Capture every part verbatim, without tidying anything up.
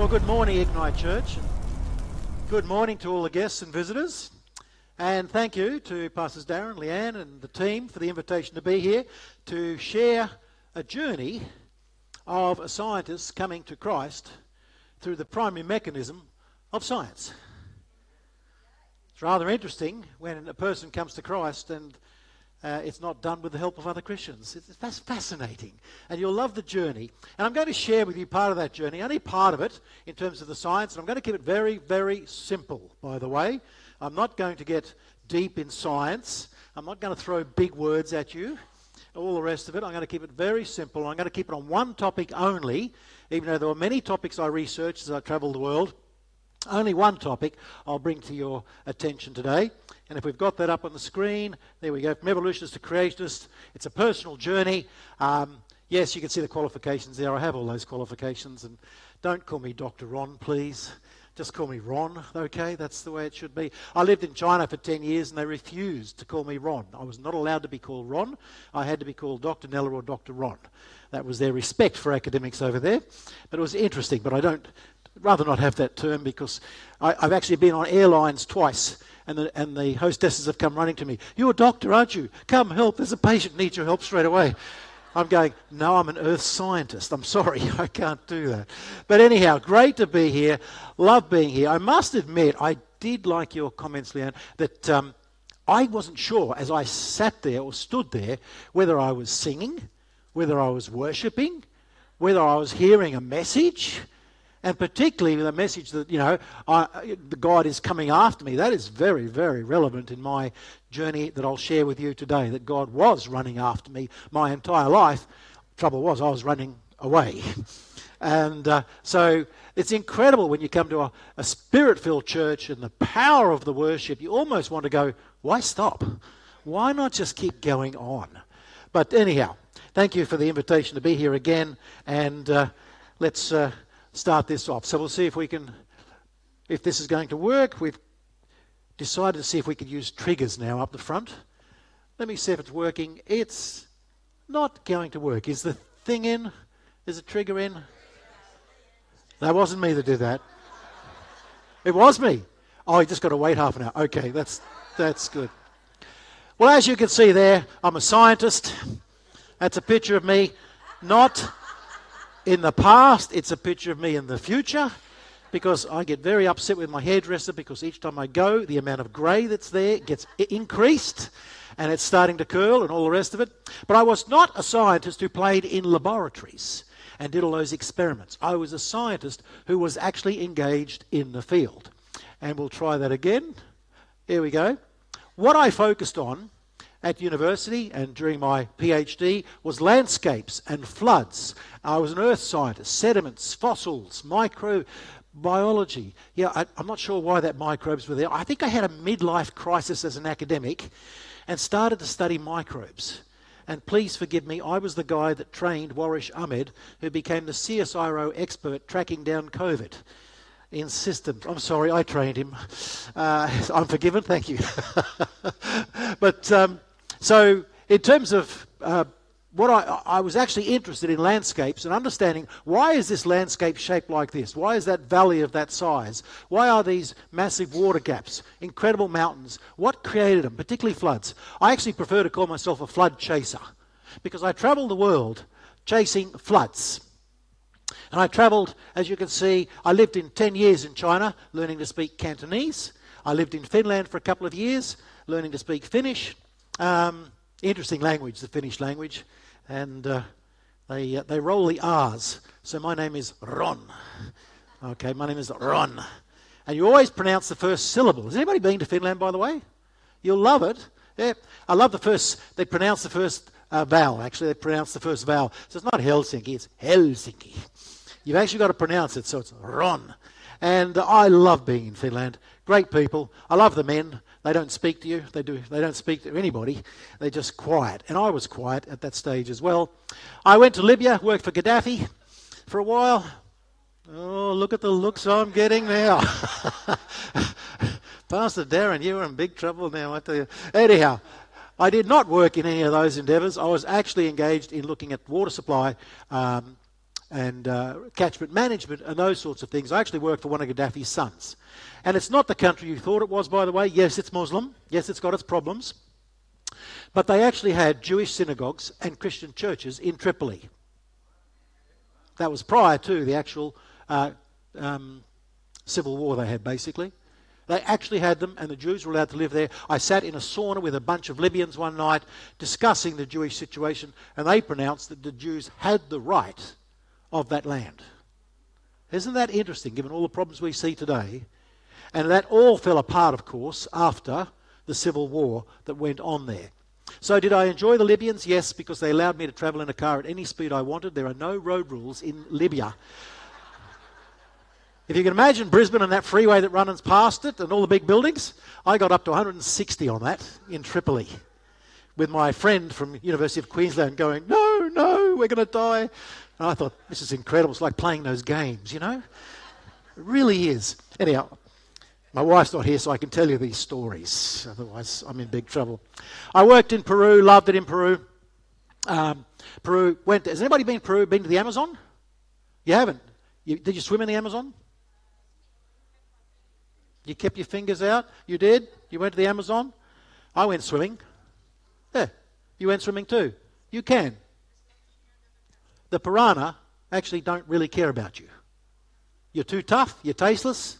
Well, good morning, Ignite Church. Good morning to all the guests and visitors. And thank you to Pastors Darren, Leanne and the team for the invitation to be here to share a journey of a scientist coming to Christ through the primary mechanism of science. It's rather interesting when a person comes to Christ and Uh, it's not done with the help of other Christians. It's, that's fascinating. And you'll love the journey. And I'm going to share with you part of that journey, only part of it in terms of the science. And I'm going to keep it very, very simple, by the way. I'm not going to get deep in science. I'm not going to throw big words at you, all the rest of it. I'm going to keep it very simple. I'm going to keep it on one topic only, even though there were many topics I researched as I travelled the world. Only one topic I'll bring to your attention today. And if we've got that up on the screen, there we go, from evolutionist to creationist. It's a personal journey. Um, yes, you can see the qualifications there. I have all those qualifications. And don't call me Doctor Ron, please. Just call me Ron, okay? That's the way it should be. I lived in China for ten years and they refused to call me Ron. I was not allowed to be called Ron. I had to be called Doctor Neller or Doctor Ron. That was their respect for academics over there. But it was interesting, but I don't, rather not have that term because I, I've actually been on airlines twice. And the, and the hostesses have come running to me. You're a doctor, aren't you? Come, help. There's a patient needs your help straight away. I'm going, no, I'm an earth scientist. I'm sorry, I can't do that. But anyhow, great to be here. Love being here. I must admit, I did like your comments, Leanne, that um, I wasn't sure as I sat there or stood there whether I was singing, whether I was worshipping, whether I was hearing a message. And particularly with a message that, you know, I, God is coming after me. That is very, very relevant in my journey that I'll share with you today, that God was running after me my entire life. Trouble was, I was running away. And uh, so it's incredible when you come to a, a spirit-filled church and the power of the worship, you almost want to go, why stop? Why not just keep going on? But anyhow, thank you for the invitation to be here again. And uh, let's... Uh, start this off. So we'll see if we can, if this is going to work. We've decided to see if we can use triggers now up the front. Let me see if it's working. It's not going to work. Is the thing in? Is the trigger in? That wasn't me that did that. It was me. Oh, you just got to wait half an hour. Okay, that's that's good. Well, as you can see there, I'm a scientist. That's a picture of me, not in the past. It's a picture of me in the future, because I get very upset with my hairdresser because each time I go, the amount of grey that's there gets increased and it's starting to curl and all the rest of it. But I was not a scientist who played in laboratories and did all those experiments. I was a scientist who was actually engaged in the field. And we'll try that again. Here we go. What I focused on at university and during my PhD was landscapes and floods. I was an earth scientist, sediments, fossils, microbiology. Yeah, I, I'm not sure why that microbes were there. I think I had a midlife crisis as an academic and started to study microbes. And please forgive me, I was the guy that trained Warish Ahmed, who became the C S I R O expert tracking down COVID in systems. I'm sorry, I trained him. Uh, I'm forgiven, thank you. But... Um, So in terms of uh, what I, I was actually interested in landscapes and understanding, why is this landscape shaped like this? Why is that valley of that size? Why are these massive water gaps, incredible mountains? What created them, particularly floods? I actually prefer to call myself a flood chaser because I travel the world chasing floods. And I travelled, as you can see, I lived in ten years in China learning to speak Cantonese. I lived in Finland for a couple of years learning to speak Finnish. Um, interesting language, the Finnish language, and uh, they uh, they roll the R's. So my name is Ron. Okay, my name is Ron, and you always pronounce the first syllable. Has anybody been to Finland, by the way? You'll love it. Yeah, I love the first. They pronounce the first uh, vowel. Actually, they pronounce the first vowel. So it's not Helsinki. It's Helsinki. You've actually got to pronounce it. So it's Ron. And uh, I love being in Finland. Great people. I love the men. They don't speak to you. They do. They don't speak to anybody. They're just quiet. And I was quiet at that stage as well. I went to Libya, worked for Gaddafi for a while. Oh, look at the looks I'm getting now. Pastor Darren, you are in big trouble now, I tell you. Anyhow, I did not work in any of those endeavours. I was actually engaged in looking at water supply um, and uh, catchment management and those sorts of things. I actually work for one of Gaddafi's sons. And it's not the country you thought it was, by the way. Yes, it's Muslim. Yes, it's got its problems. But they actually had Jewish synagogues and Christian churches in Tripoli. That was prior to the actual uh, um, civil war they had, basically. They actually had them, and the Jews were allowed to live there. I sat in a sauna with a bunch of Libyans one night discussing the Jewish situation, and they pronounced that the Jews had the right of that land. Isn't that interesting, given all the problems we see today? And that all fell apart, of course, after the civil war that went on there. So did I enjoy the Libyans? Yes, because they allowed me to travel in a car at any speed I wanted. There are no road rules in Libya. If you can imagine Brisbane and that freeway that runs past it and all the big buildings, I got up to one hundred sixty on that in Tripoli with my friend from University of Queensland going, no, no, we're going to die. And I thought, this is incredible. It's like playing those games, you know? It really is. Anyhow, my wife's not here, so I can tell you these stories. Otherwise, I'm in big trouble. I worked in Peru, loved it in Peru. Um, Peru went. Has anybody been to Peru, been to the Amazon? You haven't? You, did you swim in the Amazon? You kept your fingers out? You did? You went to the Amazon? I went swimming. Yeah, you went swimming too. You can. The piranha actually don't really care about you. You're too tough. You're tasteless.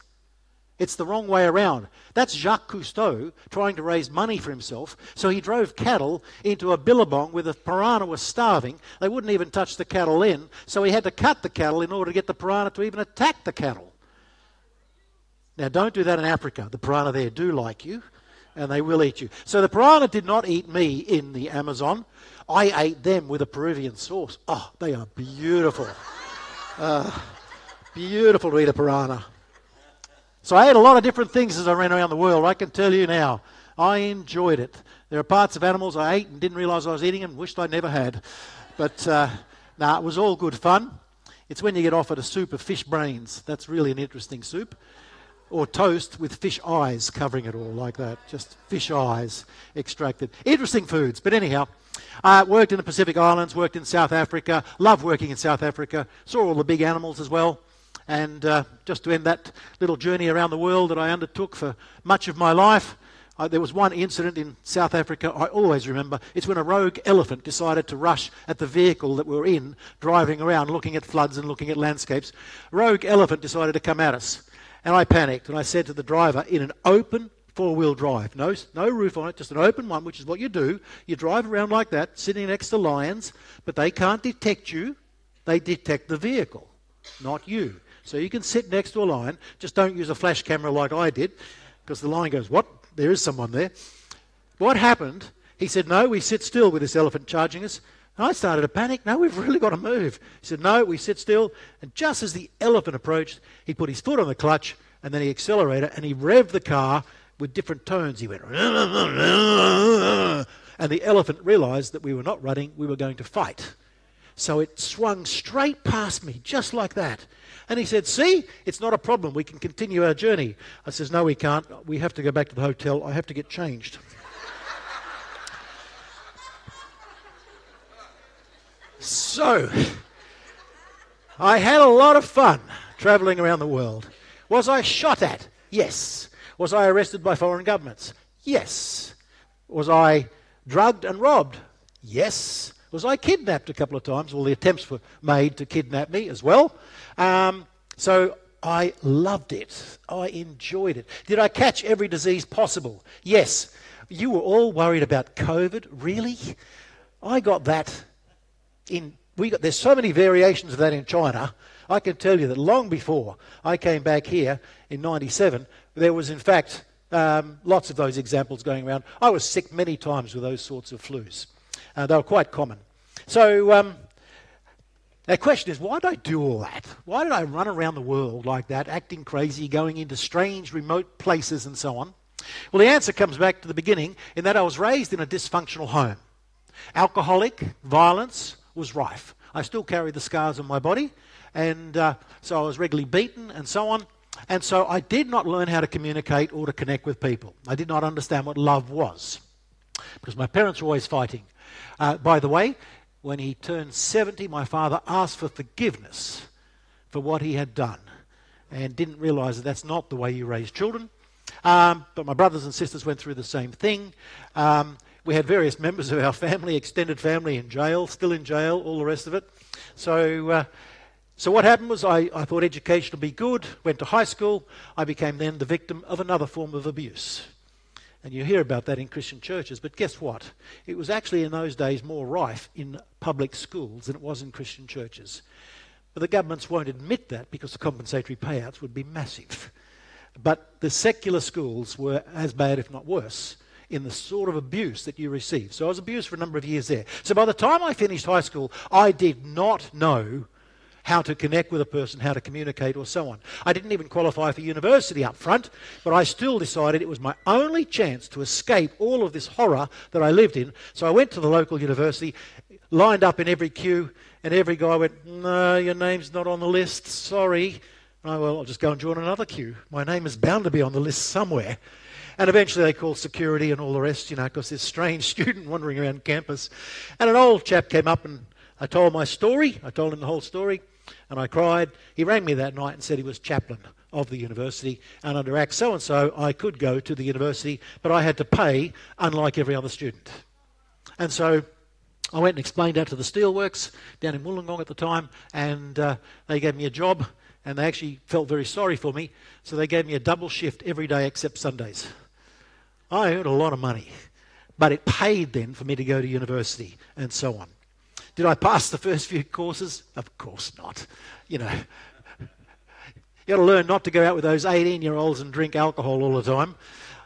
It's the wrong way around. That's Jacques Cousteau trying to raise money for himself. So he drove cattle into a billabong where the piranha was starving. They wouldn't even touch the cattle in. So he had to cut the cattle in order to get the piranha to even attack the cattle. Now, don't do that in Africa. The piranha there do like you, and they will eat you. So the piranha did not eat me in the Amazon. I ate them with a Peruvian sauce. Oh, they are beautiful. Uh, beautiful to eat a piranha. So I ate a lot of different things as I ran around the world. I can tell you now, I enjoyed it. There are parts of animals I ate and didn't realise I was eating and wished I never had. But, uh, no, nah, it was all good fun. It's when you get offered a soup of fish brains. That's really an interesting soup. Or toast with fish eyes covering it all like that. Just fish eyes extracted. Interesting foods. But anyhow, I uh, worked in the Pacific Islands, worked in South Africa. Loved working in South Africa. Saw all the big animals as well. And uh, just to end that little journey around the world that I undertook for much of my life, I, there was one incident in South Africa I always remember. It's when a rogue elephant decided to rush at the vehicle that we were in, driving around, looking at floods and looking at landscapes. Rogue elephant decided to come at us. And I panicked, and I said to the driver, in an open four-wheel drive, no, no roof on it, just an open one, which is what you do. You drive around like that, sitting next to lions, but they can't detect you. They detect the vehicle, not you. So you can sit next to a lion, just don't use a flash camera like I did, because the lion goes, what? There is someone there. What happened? He said, no, we sit still with this elephant charging us. And I started to panic. No, we've really got to move. He said, no, we sit still. And just as the elephant approached, he put his foot on the clutch and then he accelerated and he revved the car with different tones. He went, and the elephant realised that we were not running, we were going to fight. So it swung straight past me, just like that. And he said, see, it's not a problem. We can continue our journey. I says, no, we can't. We have to go back to the hotel. I have to get changed. So, I had a lot of fun travelling around the world. Was I shot at? Yes. Was I arrested by foreign governments? Yes. Was I drugged and robbed? Yes. Was I kidnapped a couple of times? Well, the attempts were made to kidnap me as well. Um, so, I loved it. I enjoyed it. Did I catch every disease possible? Yes. You were all worried about COVID? Really? I got that. In, we got, there's so many variations of that in China. I can tell you that long before I came back here in ninety-seven, there was in fact um, lots of those examples going around. I was sick many times with those sorts of flus. Uh, they were quite common. So um, the question is, why did I do all that? Why did I run around the world like that, acting crazy, going into strange remote places and so on? Well, the answer comes back to the beginning in that I was raised in a dysfunctional home. Alcoholic, violence was rife. I still carry the scars on my body, and uh, so I was regularly beaten and so on. And so I did not learn how to communicate or to connect with people. I did not understand what love was because my parents were always fighting. Uh, by the way, when he turned seventy, my father asked for forgiveness for what he had done and didn't realise that that's not the way you raise children. Um, but my brothers and sisters went through the same thing. Um, we had various members of our family, extended family in jail, still in jail, all the rest of it. So uh, so what happened was I, I thought education would be good, went to high school. I became then the victim of another form of abuse. And you hear about that in Christian churches, but guess what? It was actually in those days more rife in public schools than it was in Christian churches. But the governments won't admit that because the compensatory payouts would be massive. But the secular schools were as bad, if not worse, in the sort of abuse that you receive. So I was abused for a number of years there. So by the time I finished high school, I did not know how to connect with a person, how to communicate, or so on. I didn't even qualify for university up front, but I still decided it was my only chance to escape all of this horror that I lived in. So I went to the local university, lined up in every queue, and every guy went, "No, your name's not on the list, sorry." And I, well, I'll just go and join another queue. My name is bound to be on the list somewhere. And eventually they called security and all the rest, you know, because this strange student wandering around campus. And an old chap came up and I told my story. I told him the whole story. And I cried. He rang me that night and said he was chaplain of the university. And under Act so-and-so, I could go to the university, but I had to pay, unlike every other student. And so I went and explained that to the steelworks down in Wollongong at the time, and uh, they gave me a job, and they actually felt very sorry for me, so they gave me a double shift every day except Sundays. I earned a lot of money, but it paid then for me to go to university and so on. Did I pass the first few courses? Of course not. You know, you got to learn not to go out with those eighteen-year-olds and drink alcohol all the time.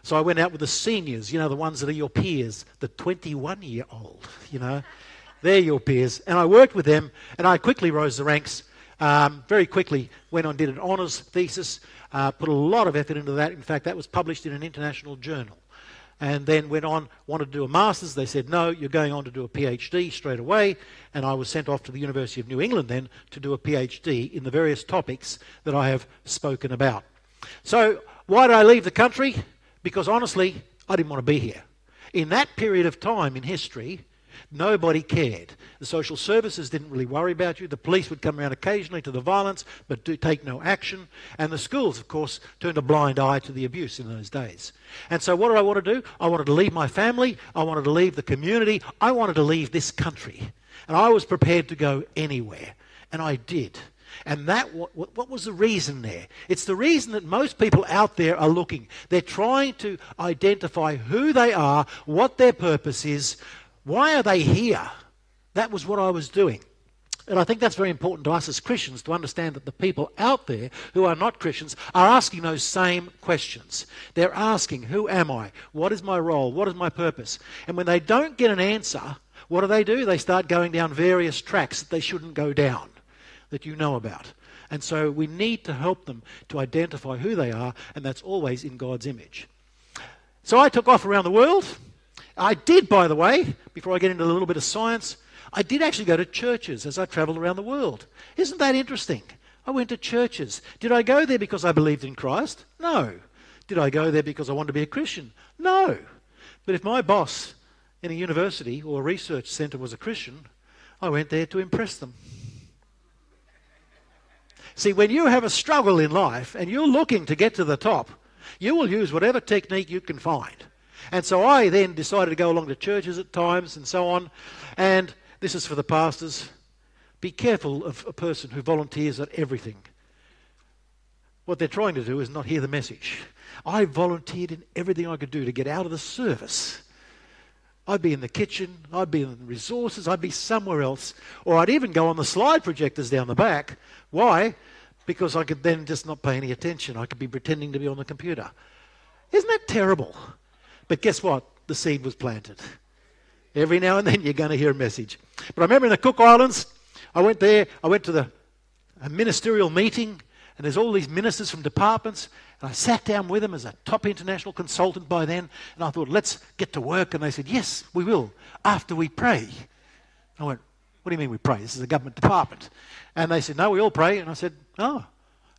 So I went out with the seniors, you know, the ones that are your peers, the twenty-one-year-old, you know. They're your peers. And I worked with them, and I quickly rose the ranks, um, very quickly. Went on, did an honours thesis, uh, put a lot of effort into that. In fact, that was published in an international journal. And then went on, wanted to do a master's. They said, no, you're going on to do a PhD straight away. And I was sent off to the University of New England then to do a PhD in the various topics that I have spoken about. So why did I leave the country? Because honestly, I didn't want to be here. In that period of time in history, nobody cared. The social services didn't really worry about you. The police would come around occasionally to the violence, but do take no action. And the schools, of course, turned a blind eye to the abuse in those days. And so what did I want to do? I wanted to leave my family. I wanted to leave the community. I wanted to leave this country. And I was prepared to go anywhere. And I did. And that, what, what was the reason there? It's the reason that most people out there are looking. They're trying to identify who they are, what their purpose is, why are they here? That was what I was doing. And I think that's very important to us as Christians to understand that the people out there who are not Christians are asking those same questions. They're asking, who am I? What is my role? What is my purpose? And when they don't get an answer, what do they do? They start going down various tracks that they shouldn't go down, that you know about. And so we need to help them to identify who they are, and that's always in God's image. So I took off around the world. I did, by the way, before I get into a little bit of science, I did actually go to churches as I travelled around the world. Isn't that interesting? I went to churches. Did I go there because I believed in Christ? No. Did I go there because I wanted to be a Christian? No. But if my boss in a university or a research centre was a Christian, I went there to impress them. See, when you have a struggle in life and you're looking to get to the top, you will use whatever technique you can find. And so I then decided to go along to churches at times and so on. And this is for the pastors. Be careful of a person who volunteers at everything. What they're trying to do is not hear the message. I volunteered in everything I could do to get out of the service. I'd be in the kitchen, I'd be in the resources, I'd be somewhere else. Or I'd even go on the slide projectors down the back. Why? Because I could then just not pay any attention. I could be pretending to be on the computer. Isn't that terrible? But guess what? The seed was planted. Every now and then you're going to hear a message. But I remember in the Cook Islands, I went there, I went to the, a ministerial meeting, and there's all these ministers from departments, and I sat down with them as a top international consultant by then, and I thought, let's get to work. And they said, yes, we will, after we pray. And I went, what do you mean we pray? This is a government department. And they said, no, we all pray. And I said, oh,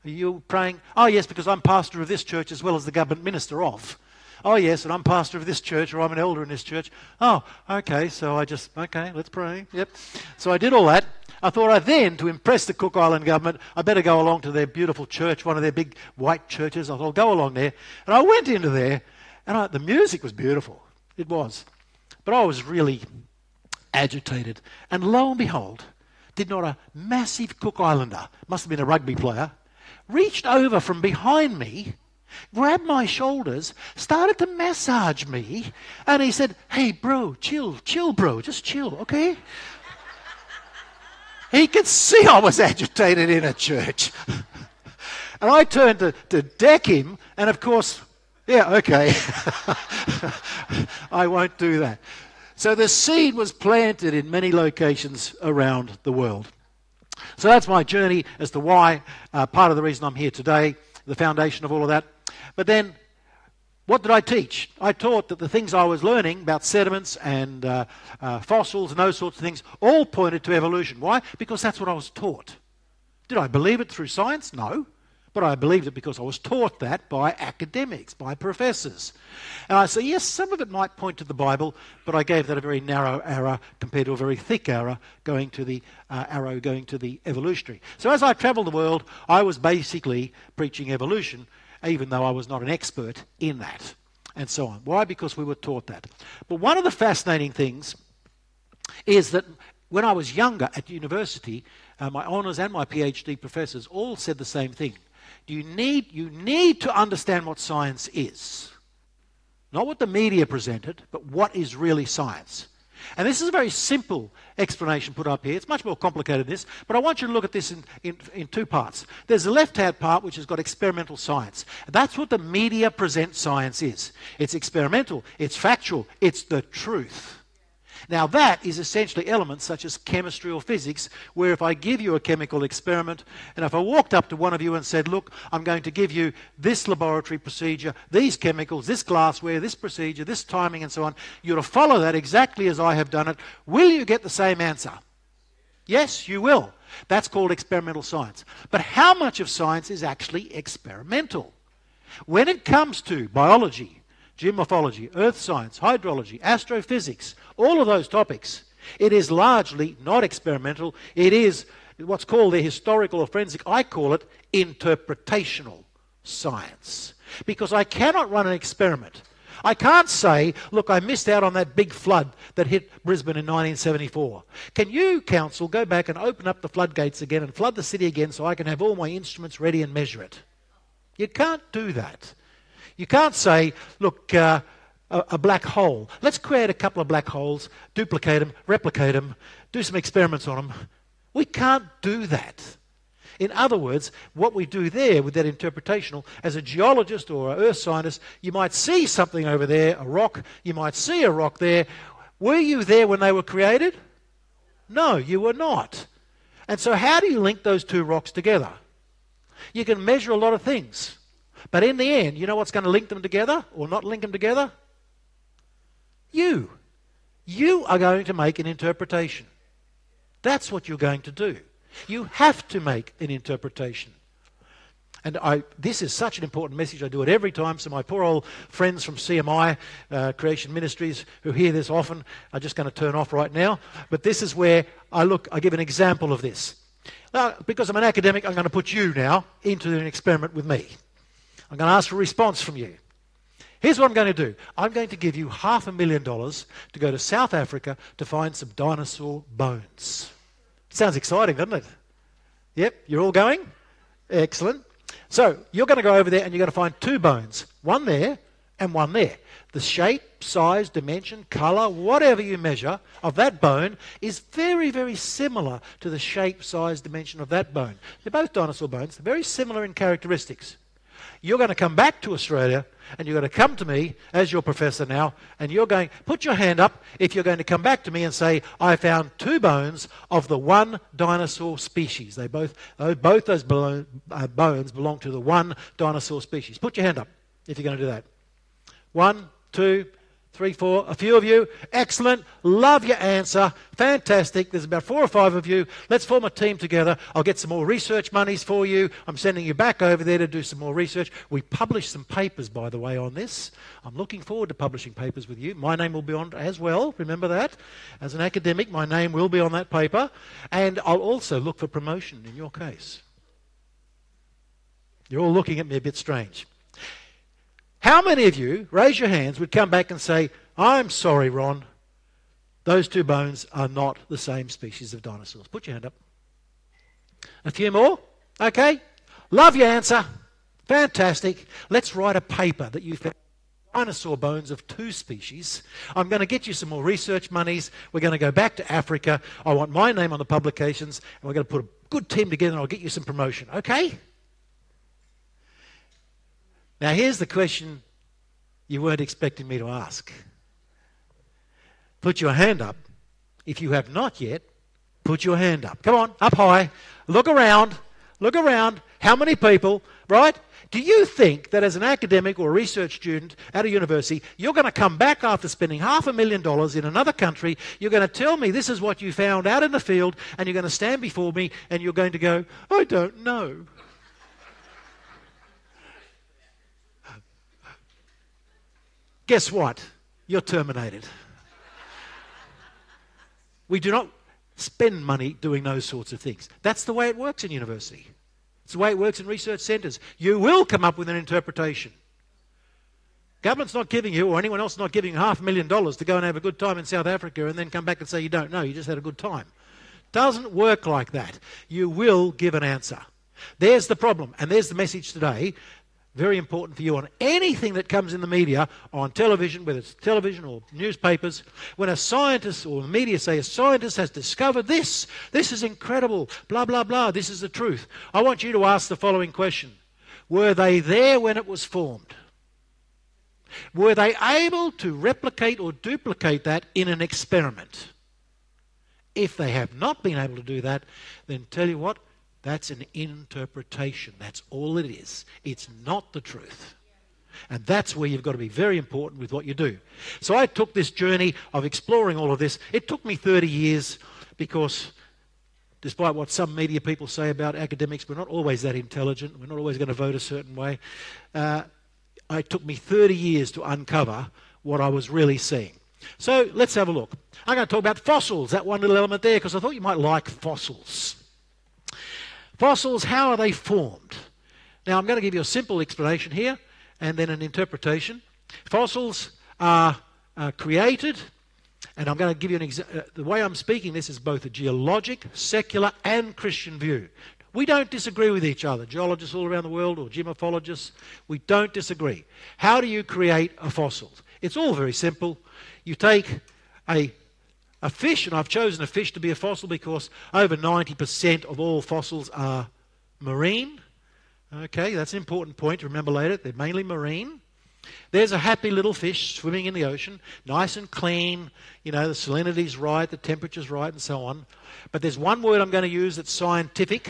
are you praying? Oh, yes, because I'm pastor of this church as well as the government minister of. oh yes, and I'm pastor of this church, or I'm an elder in this church. Oh, okay, so I just, okay, let's pray. Yep. So I did all that. I thought I then, to impress the Cook Island government, I better go along to their beautiful church, one of their big white churches. I thought, I'll go along there. And I went into there, and I, the music was beautiful. It was. But I was really agitated. And lo and behold, did not a massive Cook Islander, must have been a rugby player, reached over from behind me, grabbed my shoulders, started to massage me, and he said, hey, bro, chill, chill, bro, just chill, okay? He could see I was agitated in a church. And I turned to, to deck him, and of course, yeah, okay. I won't do that. So the seed was planted in many locations around the world. So that's my journey as to why, uh, part of the reason I'm here today, the foundation of all of that. But then, what did I teach? I taught that the things I was learning about sediments and uh, uh, fossils and those sorts of things all pointed to evolution. Why? Because that's what I was taught. Did I believe it through science? No. But I believed it because I was taught that by academics, by professors. And I say, yes, some of it might point to the Bible, but I gave that a very narrow arrow compared to a very thick arrow going to the uh, arrow going to the evolutionary. So as I travelled the world, I was basically preaching evolution, even though I was not an expert in that, and so on. Why? Because we were taught that. But one of the fascinating things is that when I was younger at university, uh, my honours and my PhD professors all said the same thing. You need, you need to understand what science is. Not what the media presented, but what is really science. And this is a very simple explanation put up here. It's much more complicated than this, but I want you to look at this in, in, in two parts. There's the left-hand part, which has got experimental science. That's what the media presents science is. It's experimental, it's factual, it's the truth. Now that is essentially elements such as chemistry or physics, where if I give you a chemical experiment, and if I walked up to one of you and said, look, I'm going to give you this laboratory procedure, these chemicals, this glassware, this procedure, this timing and so on, you're to follow that exactly as I have done it, will you get the same answer? Yes, you will. That's called experimental science. But how much of science is actually experimental? When it comes to biology, geomorphology, earth science, hydrology, astrophysics, all of those topics, it is largely not experimental. It is what's called the historical or forensic, I call it interpretational science. Because I cannot run an experiment. I can't say, look, I missed out on that big flood that hit Brisbane in nineteen seventy-four. Can you, council, go back and open up the floodgates again and flood the city again so I can have all my instruments ready and measure it? You can't do that. You can't say, look, uh, a, a black hole. Let's create a couple of black holes, duplicate them, replicate them, do some experiments on them. We can't do that. In other words, what we do there with that interpretational, as a geologist or an earth scientist, you might see something over there, a rock. You might see a rock there. Were you there when they were created? No, you were not. And so how do you link those two rocks together? You can measure a lot of things. But in the end, you know what's going to link them together or not link them together? You. You are going to make an interpretation. That's what you're going to do. You have to make an interpretation. And I, this is such an important message. I do it every time. So my poor old friends from C M I, uh, Creation Ministries, who hear this often, are just going to turn off right now. But this is where I look, I give an example of this. Now, because I'm an academic, I'm going to put you now into an experiment with me. I'm going to ask for a response from you. Here's what I'm going to do. I'm going to give you half a million dollars to go to South Africa to find some dinosaur bones. Sounds exciting, doesn't it? Yep, you're all going? Excellent. So you're going to go over there and you're going to find two bones, one there and one there. The shape, size, dimension, colour, whatever you measure of that bone is very, very similar to the shape, size, dimension of that bone. They're both dinosaur bones, very similar in characteristics. You're going to come back to Australia and you're going to come to me as your professor now and you're going, put your hand up if you're going to come back to me and say, I found two bones of the one dinosaur species. They both, both those bones belong to the one dinosaur species. Put your hand up if you're going to do that. One, two, Three, four, a few of you. Excellent. Love your answer. Fantastic. There's about four or five of you. Let's form a team together. I'll get some more research monies for you. I'm sending you back over there to do some more research. We published some papers, by the way, on this. I'm looking forward to publishing papers with you. My name will be on as well. Remember that. As an academic, my name will be on that paper. And I'll also look for promotion in your case. You're all looking at me a bit strange. How many of you, raise your hands, would come back and say, I'm sorry, Ron, those two bones are not the same species of dinosaurs? Put your hand up. A few more? Okay. Love your answer. Fantastic. Let's write a paper that you found dinosaur bones of two species. I'm going to get you some more research monies. We're going to go back to Africa. I want my name on the publications, and we're going to put a good team together, and I'll get you some promotion. Okay? Now, here's the question you weren't expecting me to ask. Put your hand up. If you have not yet, put your hand up. Come on, up high. Look around. Look around. How many people, right? Do you think that as an academic or a research student at a university, you're going to come back after spending half a million dollars in another country, you're going to tell me this is what you found out in the field, and you're going to stand before me, and you're going to go, I don't know. Guess what? You're terminated. We do not spend money doing those sorts of things. That's the way it works in university. It's the way it works in research centres. You will come up with an interpretation. Government's not giving you, or anyone else not giving you, half a million dollars to go and have a good time in South Africa and then come back and say you don't know, you just had a good time. Doesn't work like that. You will give an answer. There's the problem, and there's the message today. Very important for you on anything that comes in the media, on television, whether it's television or newspapers. When a scientist or the media say a scientist has discovered this, this is incredible, blah, blah, blah, this is the truth. I want you to ask the following question. Were they there when it was formed? Were they able to replicate or duplicate that in an experiment? If they have not been able to do that, then tell you what, that's an interpretation. That's all it is. It's not the truth. And that's where you've got to be very important with what you do. So I took this journey of exploring all of this. It took me thirty years because despite what some media people say about academics, we're not always that intelligent. We're not always going to vote a certain way. Uh, it took me thirty years to uncover what I was really seeing. So let's have a look. I'm going to talk about fossils, that one little element there, because I thought you might like fossils. Fossils, how are they formed? Now, I'm going to give you a simple explanation here and then an interpretation. Fossils are, are created, and I'm going to give you an example. The way I'm speaking this is both a geologic, secular, and Christian view. We don't disagree with each other, geologists all around the world or geomorphologists. We don't disagree. How do you create a fossil? It's all very simple. You take a A fish, and I've chosen a fish to be a fossil because over ninety percent of all fossils are marine. Okay, that's an important point to remember later. They're mainly marine. There's a happy little fish swimming in the ocean, nice and clean. You know, the salinity's right, the temperature's right, and so on. But there's one word I'm going to use that's scientific.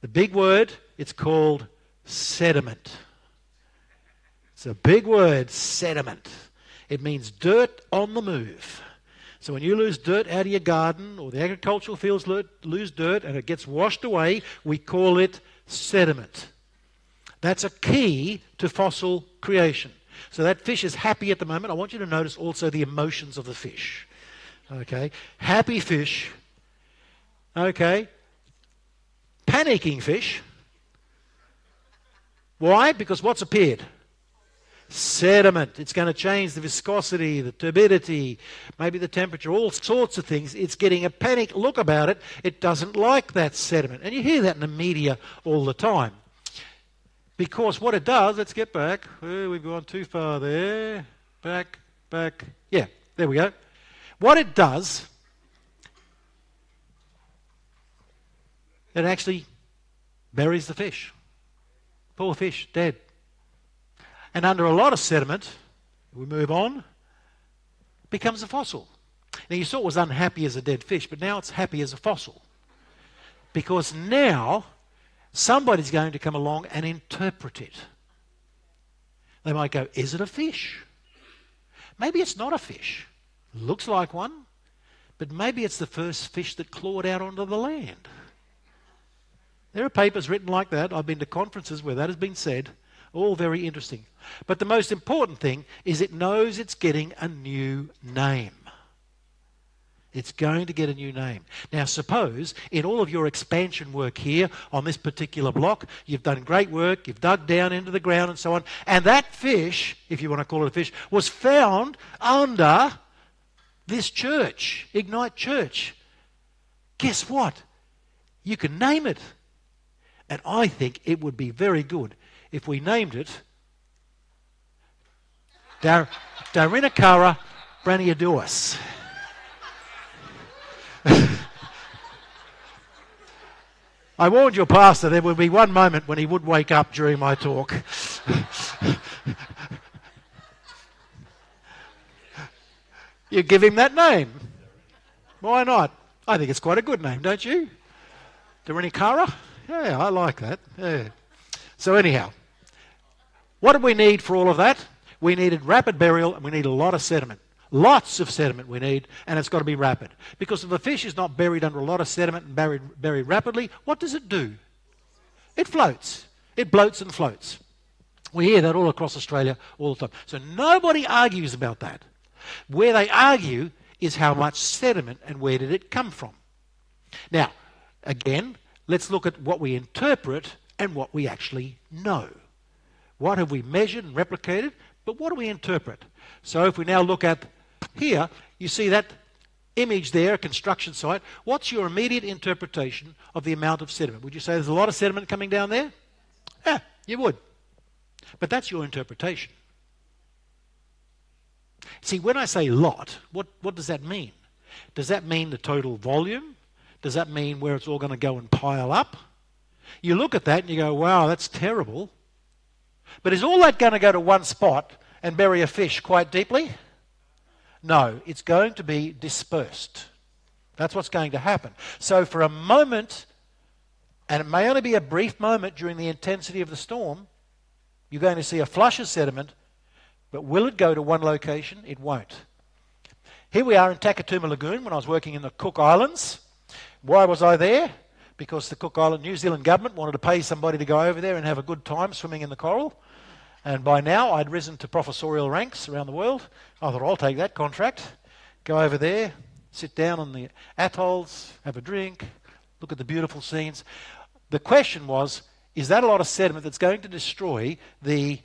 The big word, it's called sediment. It's a big word, sediment. It means dirt on the move. So when you lose dirt out of your garden or the agricultural fields lose dirt and it gets washed away, we call it sediment. That's a key to fossil creation. So that fish is happy at the moment. I want you to notice also the emotions of the fish. Okay, happy fish. Okay, panicking fish. Why? Because what's appeared? Sediment. It's going to change the viscosity, the turbidity, maybe the temperature, all sorts of things. It's getting a panic look about it. It doesn't like that sediment. And you hear that in the media all the time. Because what it does, let's get back. Oh, we've gone too far there. Back, back. Yeah, there we go. What it does, it actually buries the fish. Poor fish, dead. And under a lot of sediment, we move on, becomes a fossil. Now, you saw it was unhappy as a dead fish, but now it's happy as a fossil. Because now, somebody's going to come along and interpret it. They might go, is it a fish? Maybe it's not a fish. Looks like one, but maybe it's the first fish that clawed out onto the land. There are papers written like that. I've been to conferences where that has been said. All very interesting. But the most important thing is it knows it's getting a new name. It's going to get a new name. Now, suppose in all of your expansion work here on this particular block, you've done great work, you've dug down into the ground and so on, and that fish, if you want to call it a fish, was found under this church, Ignite Church. Guess what? You can name it. And I think it would be very good if we named it Dar Darinakara Braniaduas. I warned your pastor there would be one moment when he would wake up during my talk. You give him that name. Why not? I think it's quite a good name, don't you? Darinakara? Yeah, I like that. Yeah. So anyhow, what did we need for all of that? We needed rapid burial, and we need a lot of sediment. Lots of sediment we need, and it's got to be rapid. Because if a fish is not buried under a lot of sediment and buried, buried rapidly, what does it do? It floats. It bloats and floats. We hear that all across Australia all the time. So nobody argues about that. Where they argue is how much sediment and where did it come from. Now, again, let's look at what we interpret and what we actually know. What have we measured and replicated, but what do we interpret? So if we now look at here, you see that image there, a construction site. What's your immediate interpretation of the amount of sediment? Would you say there's a lot of sediment coming down there? Yeah, you would. But that's your interpretation. See, when I say lot, what, what does that mean? Does that mean the total volume? Does that mean where it's all going to go and pile up? You look at that and you go, wow, that's terrible. But is all that going to go to one spot and bury a fish quite deeply? No, it's going to be dispersed. That's what's going to happen. So for a moment, and it may only be a brief moment during the intensity of the storm, you're going to see a flush of sediment, but will it go to one location? It won't. Here we are in Takatuma Lagoon when I was working in the Cook Islands. Why was I there? Because the Cook Island, New Zealand government wanted to pay somebody to go over there and have a good time swimming in the coral. And by now I'd risen to professorial ranks around the world. I thought, I'll take that contract. Go over there, sit down on the atolls, have a drink, look at the beautiful scenes. The question was, is that a lot of sediment that's going to destroy the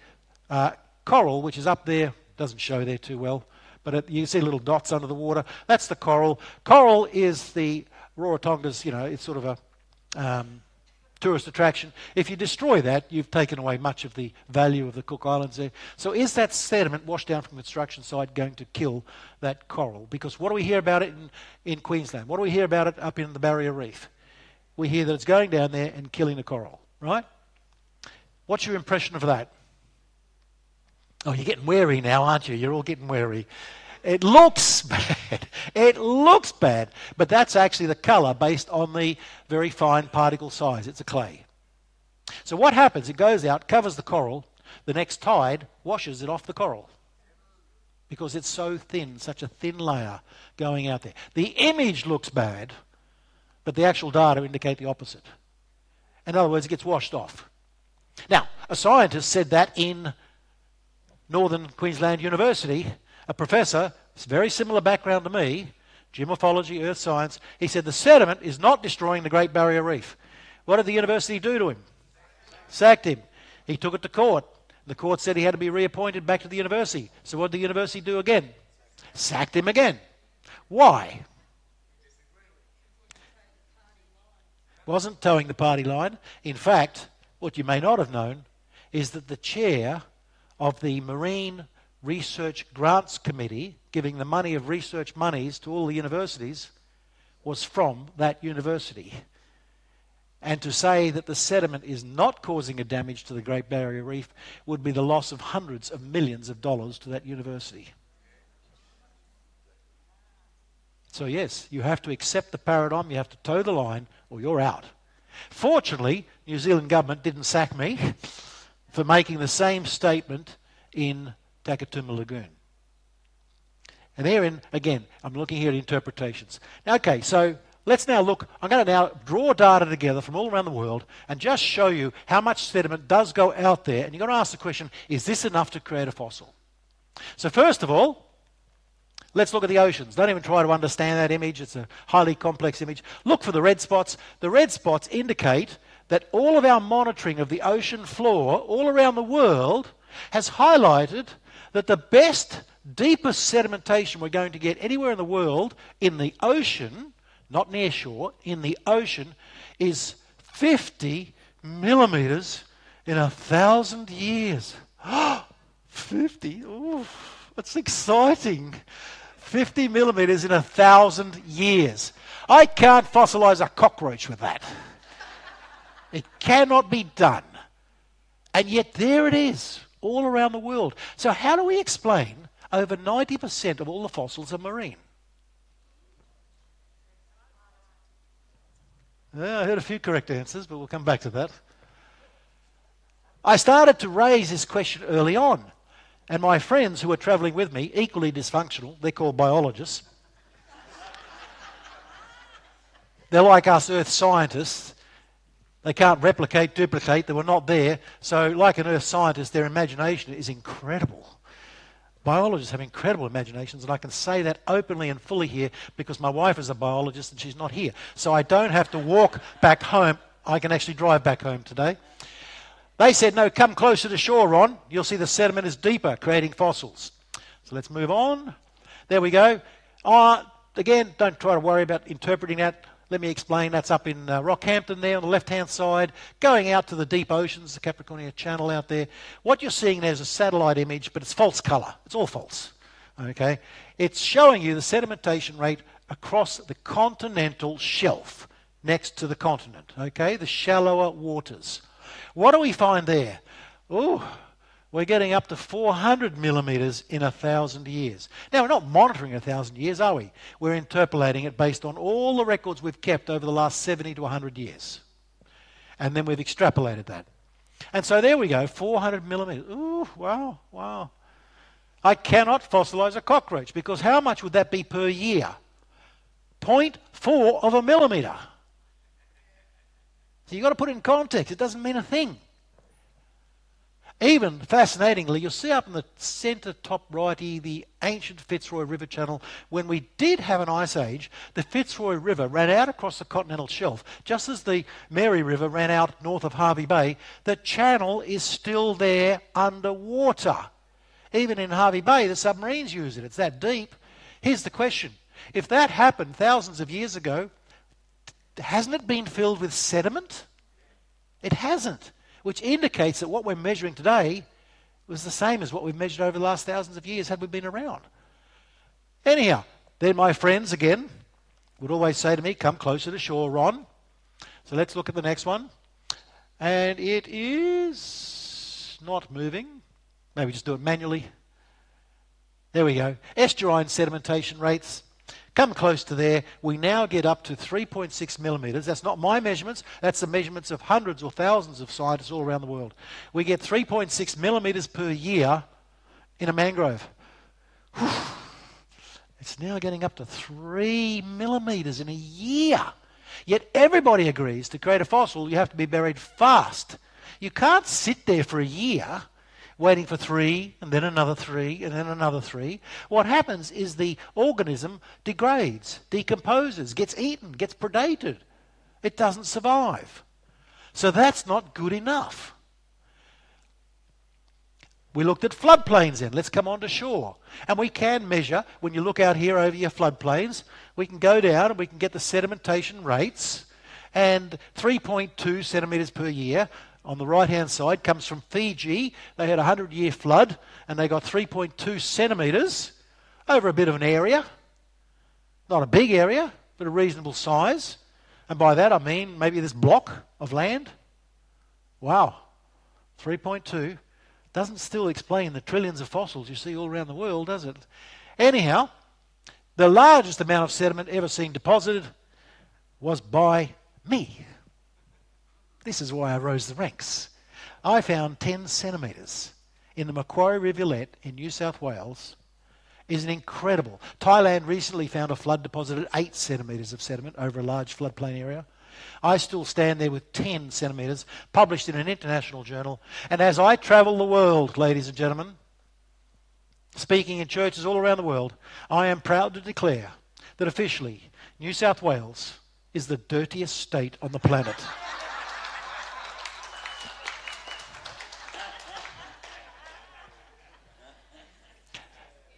uh, coral, which is up there, doesn't show there too well, but it, you see little dots under the water. That's the coral. Coral is the Rarotonga's, you know, it's sort of a Um, tourist attraction. If you destroy that, you've taken away much of the value of the Cook Islands there. So is that sediment washed down from the construction site going to kill that coral? Because what do we hear about it in, in Queensland? What do we hear about it up in the Barrier Reef? We hear that it's going down there and killing the coral, right? What's your impression of that? Oh, you're getting wary now, aren't you? You're all getting wary. It looks bad. It looks bad. But that's actually the colour based on the very fine particle size. It's a clay. So what happens? It goes out, covers the coral. The next tide washes it off the coral because it's so thin, such a thin layer going out there. The image looks bad, but the actual data indicate the opposite. In other words, it gets washed off. Now, a scientist said that in Northern Queensland University. A professor, very similar background to me, geomorphology, earth science, he said the sediment is not destroying the Great Barrier Reef. What did the university do to him? Sacked him. He took it to court. The court said he had to be reappointed back to the university. So what did the university do again? Sacked him again. Why? Wasn't towing the party line. In fact, what you may not have known is that the chair of the Marine Research Grants Committee, giving the money of research monies to all the universities, was from that university. And to say that the sediment is not causing a damage to the Great Barrier Reef would be the loss of hundreds of millions of dollars to that university. So yes, you have to accept the paradigm, you have to toe the line, or you're out. Fortunately, New Zealand government didn't sack me for making the same statement in Takatuma Lagoon. And therein, again, I'm looking here at interpretations. Okay, so let's now look. I'm going to now draw data together from all around the world and just show you how much sediment does go out there. And you've got to ask the question, is this enough to create a fossil? So first of all, let's look at the oceans. Don't even try to understand that image. It's a highly complex image. Look for the red spots. The red spots indicate that all of our monitoring of the ocean floor all around the world has highlighted that the best, deepest sedimentation we're going to get anywhere in the world in the ocean, not near shore, in the ocean, is fifty millimetres in a thousand years. fifty? Ooh, that's exciting. fifty millimetres in a thousand years. I can't fossilise a cockroach with that. It cannot be done. And yet there it is, all around the world. So how do we explain over ninety percent of all the fossils are marine? Yeah, I heard a few correct answers, but we'll come back to that. I started to raise this question early on, and my friends who were travelling with me, equally dysfunctional, they're called biologists. They're like us earth scientists. They can't replicate, duplicate, they were not there. So like an earth scientist, their imagination is incredible. Biologists have incredible imaginations, and I can say that openly and fully here because my wife is a biologist and she's not here. So I don't have to walk back home. I can actually drive back home today. They said, no, come closer to shore, Ron. You'll see the sediment is deeper, creating fossils. So let's move on. There we go. Uh, again, don't try to worry about interpreting that. Let me explain, that's up in uh, Rockhampton there on the left-hand side, going out to the deep oceans, the Capricornia Channel out there. What you're seeing there is a satellite image, but it's false colour. It's all false. Okay? It's showing you the sedimentation rate across the continental shelf next to the continent, okay? The shallower waters. What do we find there? Ooh, we're getting up to four hundred millimetres in a thousand years. Now, we're not monitoring a thousand years, are we? We're interpolating it based on all the records we've kept over the last seventy to one hundred years. And then we've extrapolated that. And so there we go, four hundred millimetres. Ooh, wow, wow. I cannot fossilise a cockroach because how much would that be per year? zero point four of a millimetre. So you've got to put it in context. It doesn't mean a thing. Even, fascinatingly, you'll see up in the centre top righty the ancient Fitzroy River channel. When we did have an ice age, the Fitzroy River ran out across the continental shelf. Just as the Mary River ran out north of Harvey Bay, the channel is still there underwater. Even in Harvey Bay, the submarines use it. It's that deep. Here's the question. If that happened thousands of years ago, hasn't it been filled with sediment? It hasn't. Which indicates that what we're measuring today was the same as what we've measured over the last thousands of years had we been around. Anyhow, then my friends, again, would always say to me, come closer to shore, Ron. So let's look at the next one. And it is not moving. Maybe just do it manually. There we go. Estuarine sedimentation rates. Come close to there, we now get up to three point six millimetres. That's not my measurements, that's the measurements of hundreds or thousands of scientists all around the world. We get three point six millimetres per year in a mangrove. Whew. It's now getting up to three millimetres in a year. Yet everybody agrees to create a fossil, you have to be buried fast. You can't sit there for a year waiting for three, and then another three, and then another three. What happens is the organism degrades, decomposes, gets eaten, gets predated. It doesn't survive. So that's not good enough. We looked at floodplains then. Let's come on to shore. And we can measure, when you look out here over your floodplains, we can go down and we can get the sedimentation rates, and three point two centimetres per year, on the right-hand side, comes from Fiji. They had a hundred-year flood, and they got three point two centimetres over a bit of an area. Not a big area, but a reasonable size. And by that I mean maybe this block of land. Wow, three point two. Doesn't still explain the trillions of fossils you see all around the world, does it? Anyhow, the largest amount of sediment ever seen deposited was by me. This is why I rose the ranks. I found ten centimetres in the Macquarie Rivulet in New South Wales is incredible. Thailand recently found a flood deposit at eight centimetres of sediment over a large floodplain area. I still stand there with ten centimetres, published in an international journal. And as I travel the world, ladies and gentlemen, speaking in churches all around the world, I am proud to declare that officially New South Wales is the dirtiest state on the planet.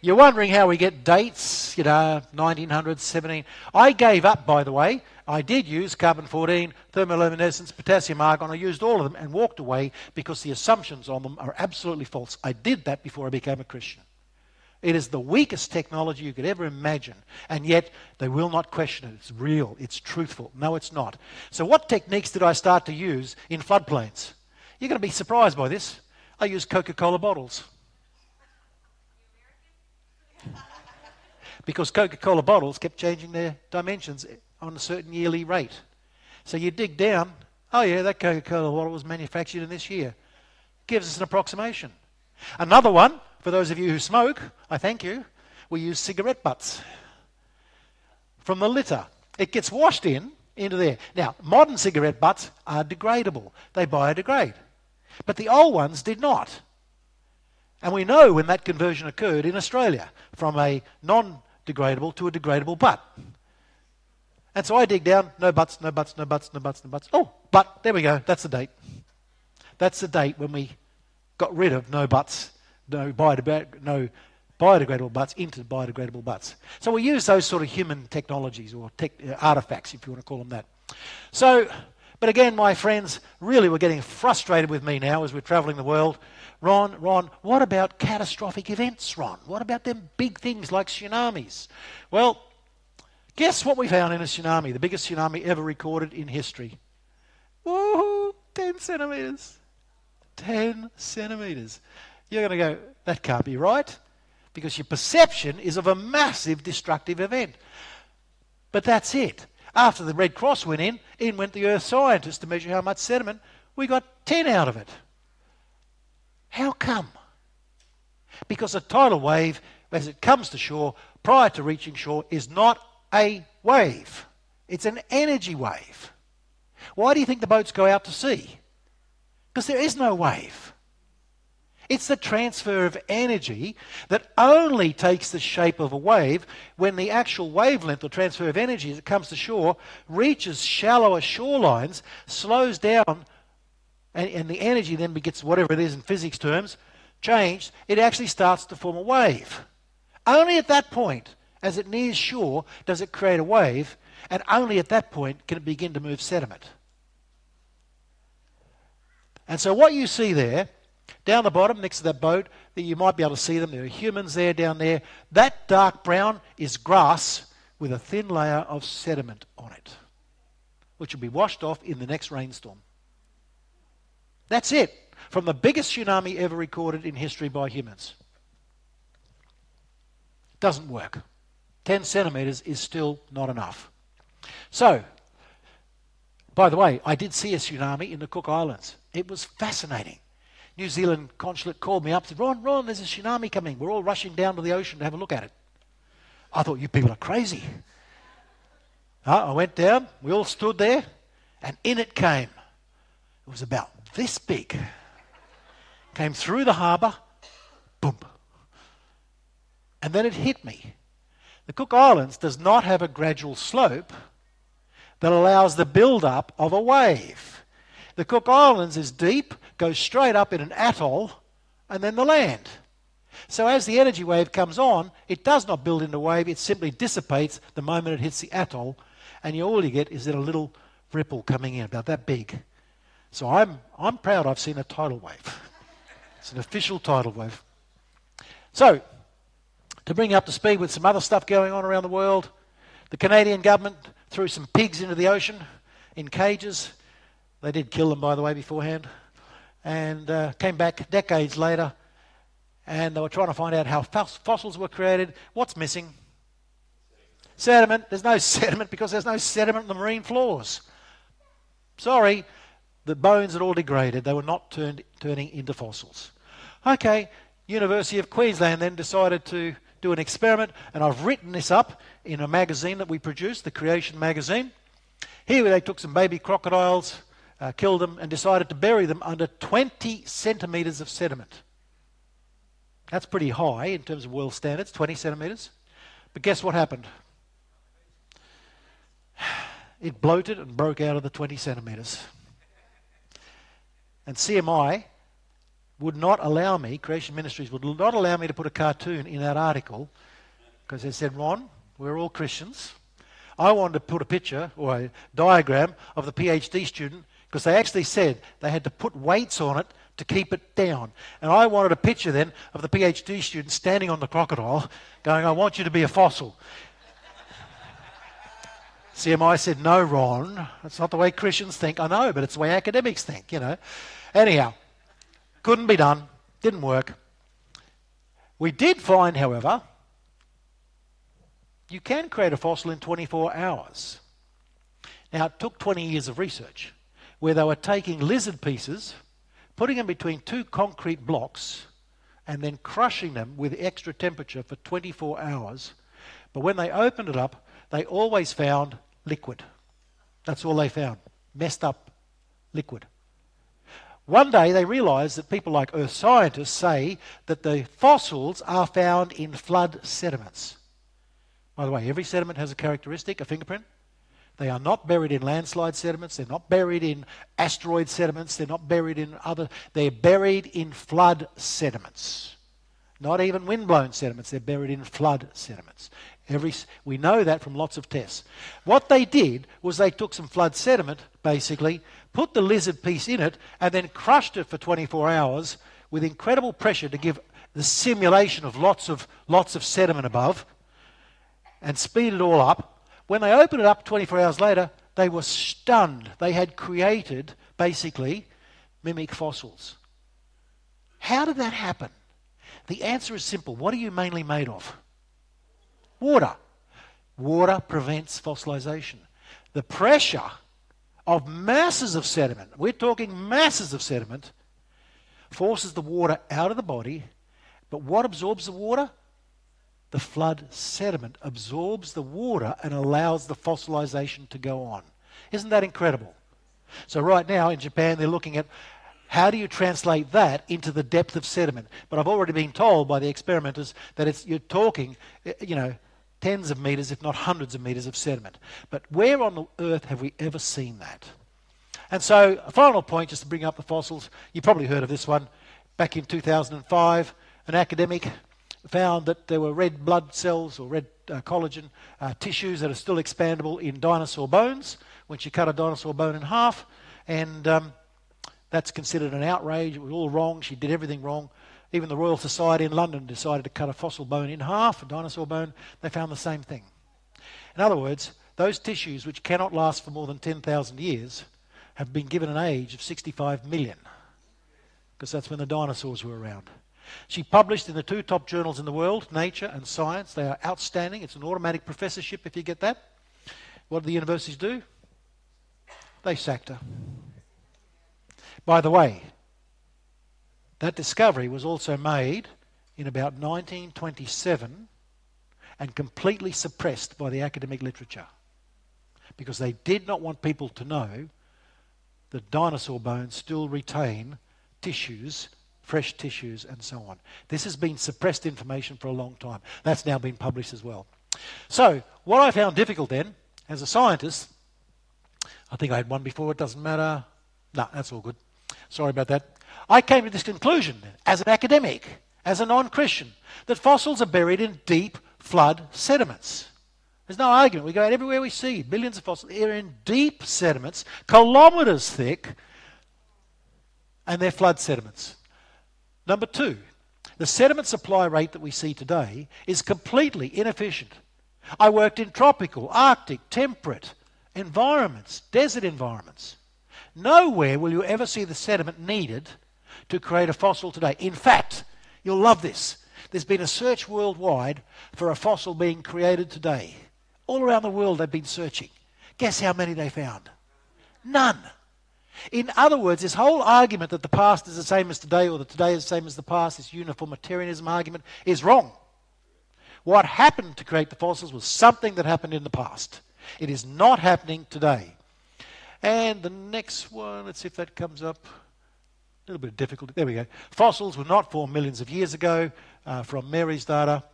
You're wondering how we get dates, you know, nineteen hundred, seventeen. I gave up, by the way. I did use carbon fourteen, thermoluminescence, potassium argon. I used all of them and walked away because the assumptions on them are absolutely false. I did that before I became a Christian. It is the weakest technology you could ever imagine, and yet they will not question it. It's real. It's truthful. No, it's not. So what techniques did I start to use in floodplains? You're going to be surprised by this. I used Coca-Cola bottles. Because Coca-Cola bottles kept changing their dimensions on a certain yearly rate. So you dig down, oh yeah, that Coca-Cola bottle was manufactured in this year. Gives us an approximation. Another one, for those of you who smoke, I thank you, we use cigarette butts from the litter. It gets washed in into there. Now, modern cigarette butts are degradable. They biodegrade. But the old ones did not. And we know when that conversion occurred in Australia from a non-degradable to a degradable butt. And so I dig down, no butts, no butts, no butts, no butts, no butts. Oh, but, there we go, that's the date. That's the date when we got rid of no butts, no, biodeg no biodegradable butts into biodegradable butts. So we use those sort of human technologies or tech, uh, artifacts, if you want to call them that. So, but again, my friends, really we're getting frustrated with me now as we're travelling the world. Ron, Ron, what about catastrophic events, Ron? What about them big things like tsunamis? Well, guess what we found in a tsunami, the biggest tsunami ever recorded in history? Woohoo! ten centimetres. ten centimetres. You're going to go, that can't be right, because your perception is of a massive destructive event. But that's it. After the Red Cross went in, in went the earth scientists to measure how much sediment. We got ten out of it. How come? Because a tidal wave, as it comes to shore, prior to reaching shore, is not a wave. It's an energy wave. Why do you think the boats go out to sea? Because there is no wave. It's the transfer of energy that only takes the shape of a wave when the actual wavelength or transfer of energy as it comes to shore reaches shallower shorelines, slows down, and, and the energy then gets whatever it is in physics terms, changed, it actually starts to form a wave. Only at that point, as it nears shore, does it create a wave, and only at that point can it begin to move sediment. And so what you see there, down the bottom next to that boat, that you might be able to see them, there are humans there down there, that dark brown is grass with a thin layer of sediment on it, which will be washed off in the next rainstorm. That's it, from the biggest tsunami ever recorded in history by humans. Doesn't work. ten centimetres is still not enough. So, by the way, I did see a tsunami in the Cook Islands. It was fascinating. New Zealand consulate called me up and said, Ron, Ron, there's a tsunami coming. We're all rushing down to the ocean to have a look at it. I thought, you people are crazy. uh, I went down, we all stood there, and in it came. It was about this big. Came through the harbour, boom. And then it hit me. The Cook Islands does not have a gradual slope that allows the build-up of a wave. The Cook Islands is deep, goes straight up in an atoll, and then the land. So as the energy wave comes on, it does not build into a wave, it simply dissipates the moment it hits the atoll, and you, all you get is a little ripple coming in, about that big. So I'm, I'm proud I've seen a tidal wave. It's an official tidal wave. So, to bring you up to speed with some other stuff going on around the world, the Canadian government threw some pigs into the ocean in cages. They did kill them, by the way, beforehand. And uh, came back decades later, and they were trying to find out how fos fossils were created. What's missing? Sediment. There's no sediment because there's no sediment in the marine floors. Sorry, the bones had all degraded. They were not turned, turning into fossils. Okay, University of Queensland then decided to do an experiment, and I've written this up in a magazine that we produced, the Creation magazine. Here they took some baby crocodiles, uh, killed them, and decided to bury them under twenty centimetres of sediment. That's pretty high in terms of world standards, twenty centimetres. But guess what happened? It bloated and broke out of the twenty centimetres. And C M I would not allow me, Creation Ministries would not allow me to put a cartoon in that article, because they said, Ron, we're all Christians. I wanted to put a picture or a diagram of the PhD student, because they actually said they had to put weights on it to keep it down. And I wanted a picture then of the PhD student standing on the crocodile going, I want you to be a fossil. C M I said, no, Ron, that's not the way Christians think. I know, but it's the way academics think, you know. Anyhow, couldn't be done. Didn't work. We did find, however, you can create a fossil in twenty-four hours. Now, it took twenty years of research where they were taking lizard pieces, putting them between two concrete blocks, and then crushing them with extra temperature for twenty-four hours. But when they opened it up, they always found liquid. That's all they found. Messed up liquid. One day they realised that people like earth scientists say that the fossils are found in flood sediments. By the way, every sediment has a characteristic, a fingerprint. They are not buried in landslide sediments. They're not buried in asteroid sediments. They're not buried in other... They're buried in flood sediments. Not even windblown sediments. They're buried in flood sediments. Every, we know that from lots of tests. What they did was they took some flood sediment, basically, put the lizard piece in it, and then crushed it for twenty-four hours with incredible pressure to give the simulation of lots of, lots of sediment above, and speed it all up. When they opened it up twenty-four hours later, they were stunned. They had created, basically, mimic fossils. How did that happen? The answer is simple. What are you mainly made of? Water. Water prevents fossilization. The pressure of masses of sediment, we're talking masses of sediment, forces the water out of the body. But what absorbs the water? The flood sediment absorbs the water and allows the fossilization to go on. Isn't that incredible? So right now in Japan, they're looking at how do you translate that into the depth of sediment. But I've already been told by the experimenters that it's, you're talking, you know, tens of metres, if not hundreds of metres of sediment. But where on the earth have we ever seen that? And so a final point, just to bring up the fossils, you probably heard of this one. Back in two thousand five, an academic found that there were red blood cells or red uh, collagen uh, tissues that are still expandable in dinosaur bones when she cut a dinosaur bone in half, and um, that's considered an outrage. It was all wrong. She did everything wrong. Even the Royal Society in London decided to cut a fossil bone in half, a dinosaur bone. They found the same thing. In other words, those tissues which cannot last for more than ten thousand years have been given an age of sixty-five million, because that's when the dinosaurs were around. She published in the two top journals in the world, Nature and Science. They are outstanding. It's an automatic professorship if you get that. What did the universities do? They sacked her. By the way, that discovery was also made in about nineteen twenty-seven and completely suppressed by the academic literature, because they did not want people to know that dinosaur bones still retain tissues, fresh tissues, and so on. This has been suppressed information for a long time. That's now been published as well. So what I found difficult then, as a scientist, I think I had one before, it doesn't matter. No, that's all good. Sorry about that. I came to this conclusion as an academic, as a non-Christian, that fossils are buried in deep flood sediments. There's no argument. We go out everywhere we see billions of fossils. They're in deep sediments, kilometres thick, and they're flood sediments. Number two, the sediment supply rate that we see today is completely inefficient. I worked in tropical, arctic, temperate environments, desert environments. Nowhere will you ever see the sediment needed to create a fossil today. In fact, you'll love this. There's been a search worldwide for a fossil being created today. All around the world they've been searching. Guess how many they found? None. In other words, this whole argument that the past is the same as today, or that today is the same as the past, this uniformitarianism argument, is wrong. What happened to create the fossils was something that happened in the past. It is not happening today. And the next one, let's see if that comes up. A little bit difficult. There we go. Fossils were not formed millions of years ago uh, from Mary's data.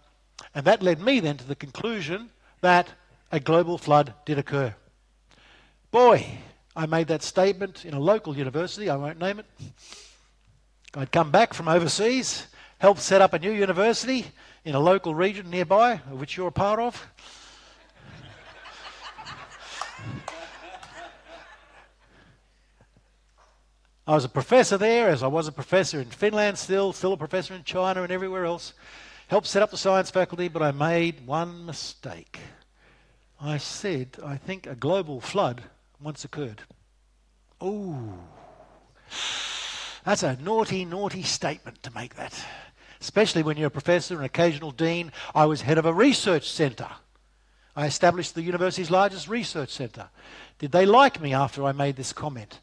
And that led me then to the conclusion that a global flood did occur. Boy, I made that statement in a local university, I won't name it. I'd come back from overseas, helped set up a new university in a local region nearby, which you're a part of. I was a professor there, as I was a professor in Finland still, still a professor in China and everywhere else. Helped set up the science faculty, but I made one mistake. I said, I think a global flood once occurred. Ooh, that's a naughty, naughty statement to make that. Especially when you're a professor and occasional dean. I was head of a research centre. I established the university's largest research centre. Did they like me after I made this comment?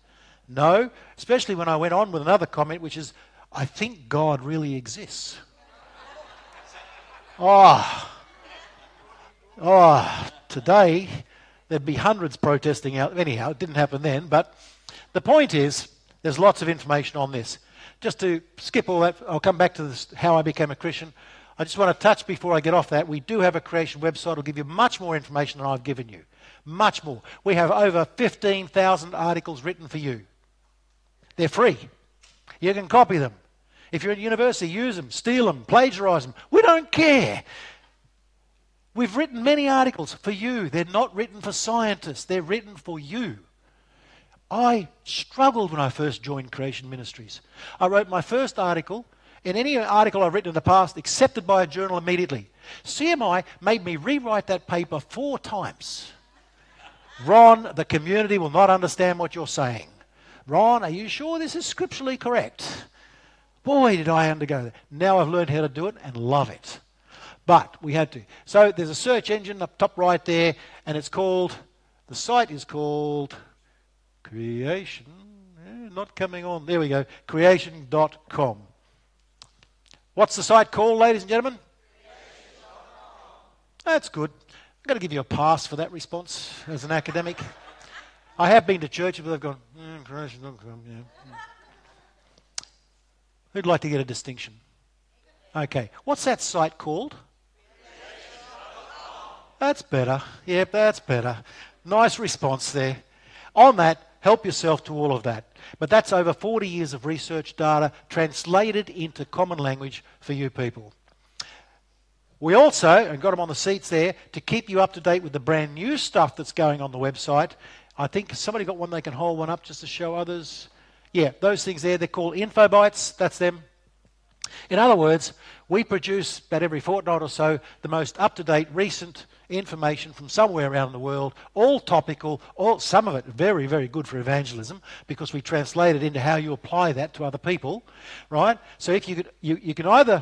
No, especially when I went on with another comment, which is, I think God really exists. Oh, oh, today there'd be hundreds protesting out. Anyhow, it didn't happen then, but the point is, there's lots of information on this. Just to skip all that, I'll come back to this, how I became a Christian. I just want to touch before I get off that, we do have a Creation website. It'll give you much more information than I've given you. Much more. We have over fifteen thousand articles written for you. They're free. You can copy them. If you're at university, use them, steal them, plagiarise them. We don't care. We've written many articles for you. They're not written for scientists. They're written for you. I struggled when I first joined Creation Ministries. I wrote my first article, and any article I've written in the past, accepted by a journal immediately. C M I made me rewrite that paper four times. Ron, the community will not understand what you're saying. Ron, are you sure this is scripturally correct? Boy, did I undergo that. Now I've learned how to do it and love it. But we had to. So there's a search engine up top right there, and it's called, the site is called Creation, eh, not coming on, there we go, Creation dot com. What's the site called, ladies and gentlemen? Creation dot com. That's good. I'm going to give you a pass for that response as an academic. I have been to churches, but they've gone, mm, Creation dot com, yeah. Who'd like to get a distinction? Okay. What's that site called? That's better. Yep, that's better. Nice response there. On that, help yourself to all of that. But that's over forty years of research data translated into common language for you people. We also, and got them on the seats there, to keep you up to date with the brand new stuff that's going on the website. I think somebody got one, they can hold one up just to show others. Yeah, those things there, they're called infobites, that's them. In other words, we produce about every fortnight or so the most up-to-date, recent information from somewhere around the world, all topical, all, some of it very, very good for evangelism because we translate it into how you apply that to other people, right? So if you could, you, you can either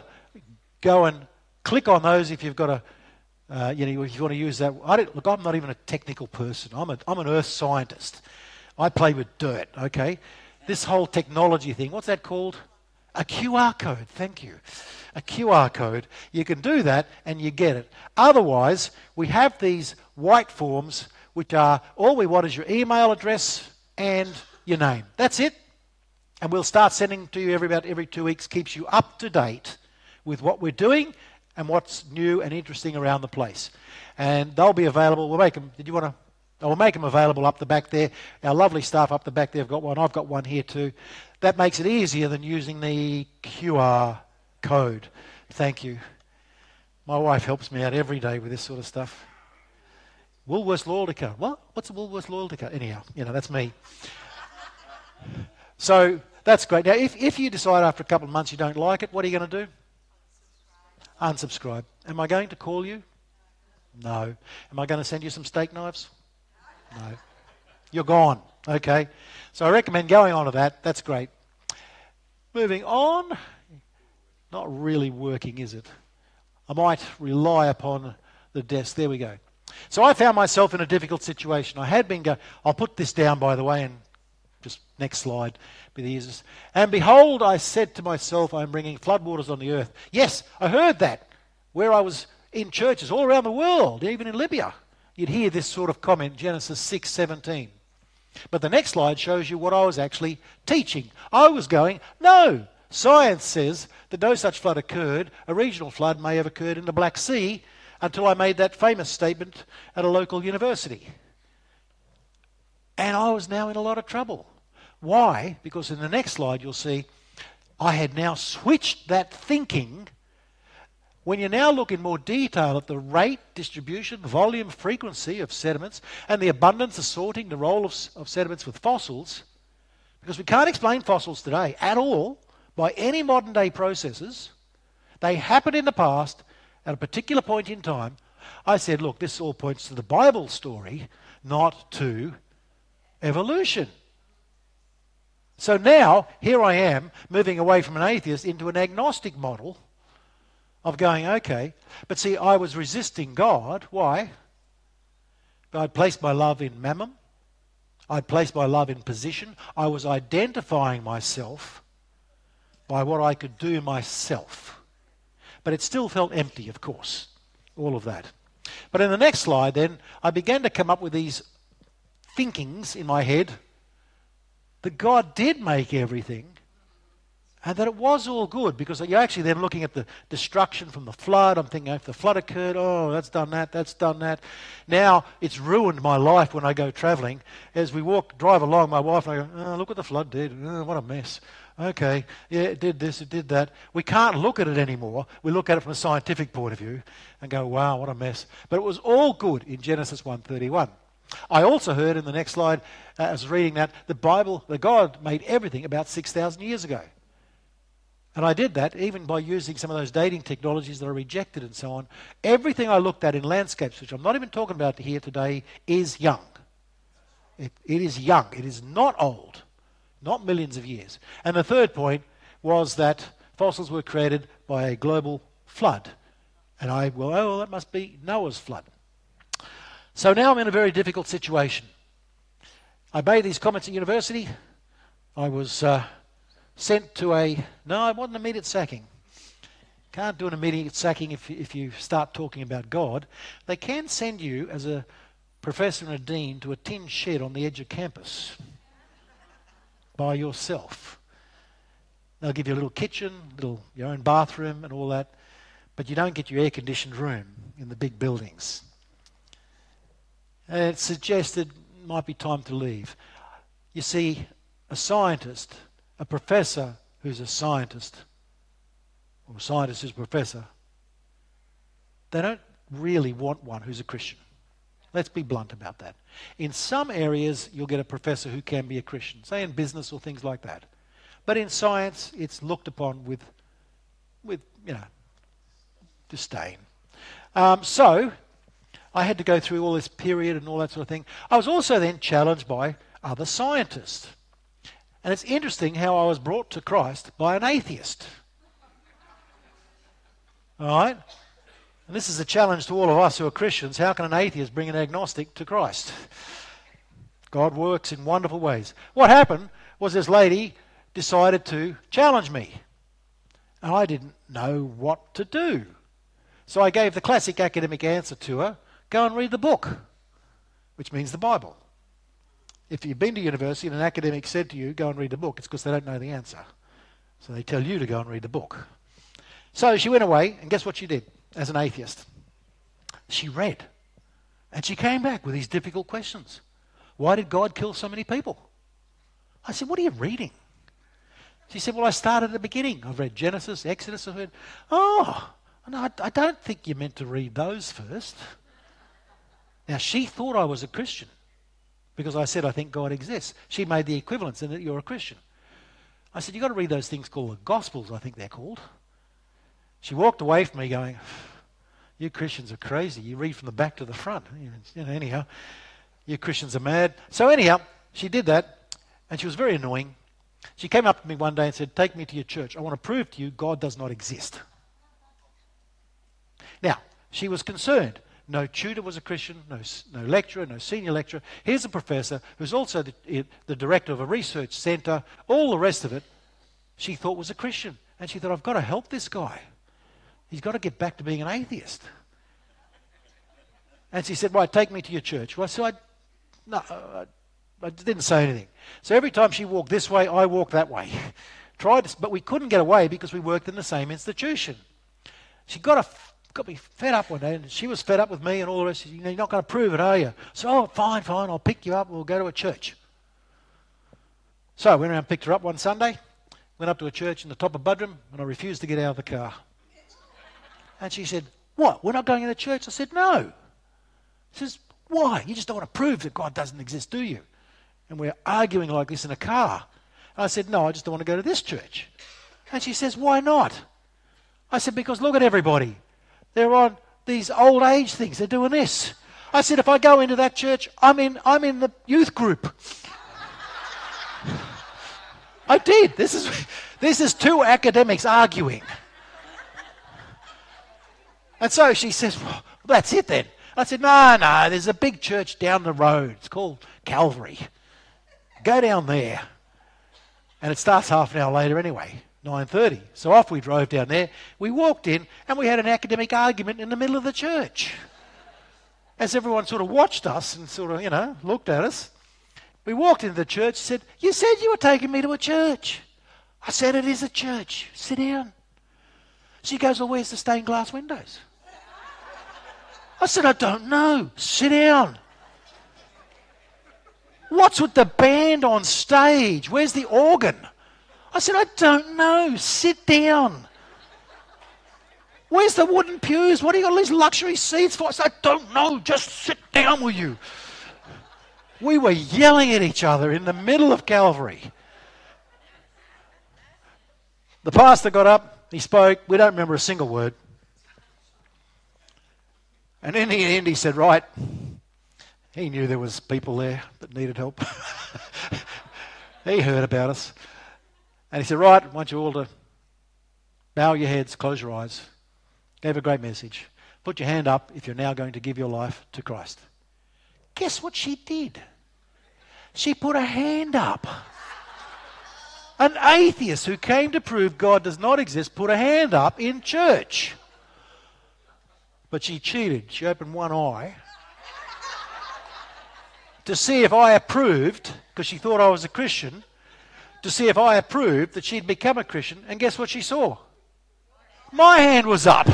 go and click on those if you've got a, uh, you know, if you want to use that. I don't, look, I'm not even a technical person. I'm, a, I'm an earth scientist. I play with dirt, okay? This whole technology thing, what's that called? A Q R code, thank you. A Q R code. You can do that and you get it. Otherwise, we have these white forms which are, all we want is your email address and your name. That's it. And we'll start sending to you every, about every two weeks, keeps you up to date with what we're doing and what's new and interesting around the place. And they'll be available, we'll make them, did you want to? I'll make them available up the back there. Our lovely staff up the back there have got one. I've got one here too. That makes it easier than using the Q R code. Thank you. My wife helps me out every day with this sort of stuff. Woolworths loyalty card. What? What's a Woolworths loyalty card? Anyhow, you know, that's me. So that's great. Now, if, if you decide after a couple of months you don't like it, what are you going to do? Unsubscribe. Unsubscribe. Am I going to call you? No. Am I going to send you some steak knives? No. You're gone. Okay. So I recommend going on to that. That's great. Moving on. Not really working, is it? I might rely upon the desk. There we go. So I found myself in a difficult situation. I had been going... I'll put this down, by the way, and just next slide. Be the easiest. And behold, I said to myself, I'm bringing floodwaters on the earth. Yes, I heard that. Where I was in churches all around the world, even in Libya. You'd hear this sort of comment, Genesis six seventeen. But the next slide shows you what I was actually teaching. I was going, no, science says that no such flood occurred. A regional flood may have occurred in the Black Sea, until I made that famous statement at a local university. And I was now in a lot of trouble. Why? Because in the next slide you'll see I had now switched that thinking. When you now look in more detail at the rate, distribution, volume, frequency of sediments and the abundance, the sorting, the role of, of sediments with fossils, because we can't explain fossils today at all by any modern day processes. They happened in the past at a particular point in time. I said, look, this all points to the Bible story, not to evolution. So now, here I am, moving away from an atheist into an agnostic model of going, okay, but see, I was resisting God. Why? I'd placed my love in mammon. I'd placed my love in position. I was identifying myself by what I could do myself. But it still felt empty, of course, all of that. But in the next slide then, I began to come up with these thinkings in my head that God did make everything and that it was all good, because you're actually then looking at the destruction from the flood. I'm thinking, if the flood occurred, oh, that's done that, that's done that. Now, it's ruined my life when I go travelling. As we walk, drive along, my wife and I go, oh, look what the flood did. Oh, what a mess. Okay, yeah, it did this, it did that. We can't look at it anymore. We look at it from a scientific point of view and go, wow, what a mess. But it was all good in Genesis one thirty-one. I also heard in the next slide, uh, as reading that, the Bible, that God made everything about six thousand years ago. And I did that even by using some of those dating technologies that I rejected and so on. Everything I looked at in landscapes, which I'm not even talking about here today, is young. It, it is young. It is not old. Not millions of years. And the third point was that fossils were created by a global flood. And I, well, oh, that must be Noah's flood. So now I'm in a very difficult situation. I made these comments at university. I was uh, sent to a... No, it wasn't immediate sacking. Can't do an immediate sacking if, if you start talking about God. They can send you, as a professor and a dean, to a tin shed on the edge of campus. By yourself. They'll give you a little kitchen, little your own bathroom and all that, but you don't get your air-conditioned room in the big buildings. And it suggested it might be time to leave. You see, a scientist, a professor who's a scientist, or a scientist who's a professor, they don't really want one who's a Christian. Let's be blunt about that. In some areas, you'll get a professor who can be a Christian, say in business or things like that. But in science, it's looked upon with, with you know, disdain. Um, so, I had to go through all this period and all that sort of thing. I was also then challenged by other scientists. And it's interesting how I was brought to Christ by an atheist. All right? And this is a challenge to all of us who are Christians. How can an atheist bring an agnostic to Christ? God works in wonderful ways. What happened was this lady decided to challenge me. And I didn't know what to do. So I gave the classic academic answer to her, go and read the book, which means the Bible. If you've been to university and an academic said to you, go and read the book, it's because they don't know the answer. So they tell you to go and read the book. So she went away, and guess what she did? As an atheist, she read, and she came back with these difficult questions. Why did God kill so many people? I said, what are you reading? She said, well, I started at the beginning. I've read Genesis, Exodus. I've read, oh, no, I don't think you meant to read those first. Now, she thought I was a Christian because I said, I think God exists. She made the equivalence in that you're a Christian. I said, you've got to read those things called the Gospels, I think they're called. She walked away from me going, you Christians are crazy. You read from the back to the front. You know, anyhow, you Christians are mad. So anyhow, she did that, and she was very annoying. She came up to me one day and said, take me to your church. I want to prove to you God does not exist. Now, she was concerned. No tutor was a Christian, no, no lecturer, no senior lecturer. Here's a professor who's also the, the director of a research centre. All the rest of it she thought was a Christian. And she thought, I've got to help this guy. He's got to get back to being an atheist. And she said, "Right, take me to your church." Well, so I, no, I, I didn't say anything. So every time she walked this way, I walked that way. Tried, to, but we couldn't get away because we worked in the same institution. She got a, got me fed up one day, and she was fed up with me and all the rest. She said, "You're not going to prove it, are you?" So, "Oh, fine, fine, I'll pick you up. We'll go to a church." So I went around and picked her up one Sunday, went up to a church in the top of Budrum, and I refused to get out of the car. And she said, "What, we're not going to the church?" I said, "No." She says, "Why? You just don't want to prove that God doesn't exist, do you?" And we're arguing like this in a car. And I said, "No, I just don't want to go to this church." And she says, "Why not?" I said, "Because look at everybody. They're on these old age things. They're doing this." I said, "If I go into that church, I'm in, I'm in the youth group." I did. This is, this is two academics arguing. And so she says, "Well, that's it then." I said, "No, no, there's a big church down the road. It's called Calvary. Go down there." And it starts half an hour later anyway, nine thirty. So off we drove down there. We walked in and we had an academic argument in the middle of the church. As everyone sort of watched us and sort of, you know, looked at us, we walked into the church and said, "You said you were taking me to a church." I said, "It is a church. Sit down." She goes, "Well, where's the stained glass windows?" I said, "I don't know." "Sit down. What's with the band on stage? Where's the organ?" I said, "I don't know." "Sit down. Where's the wooden pews? What do you got all these luxury seats for?" I said, "I don't know. Just sit down with you." We were yelling at each other in the middle of Calvary. The pastor got up, he spoke. We don't remember a single word. And in the end, he said, "Right." He knew there was people there that needed help. He heard about us. And he said, "Right, I want you all to bow your heads, close your eyes." Gave a great message. "Put your hand up if you're now going to give your life to Christ." Guess what she did? She put her hand up. An atheist who came to prove God does not exist put a hand up in church. But she cheated. She opened one eye to see if I approved, because she thought I was a Christian, to see if I approved that she'd become a Christian. And guess what she saw? My hand was up.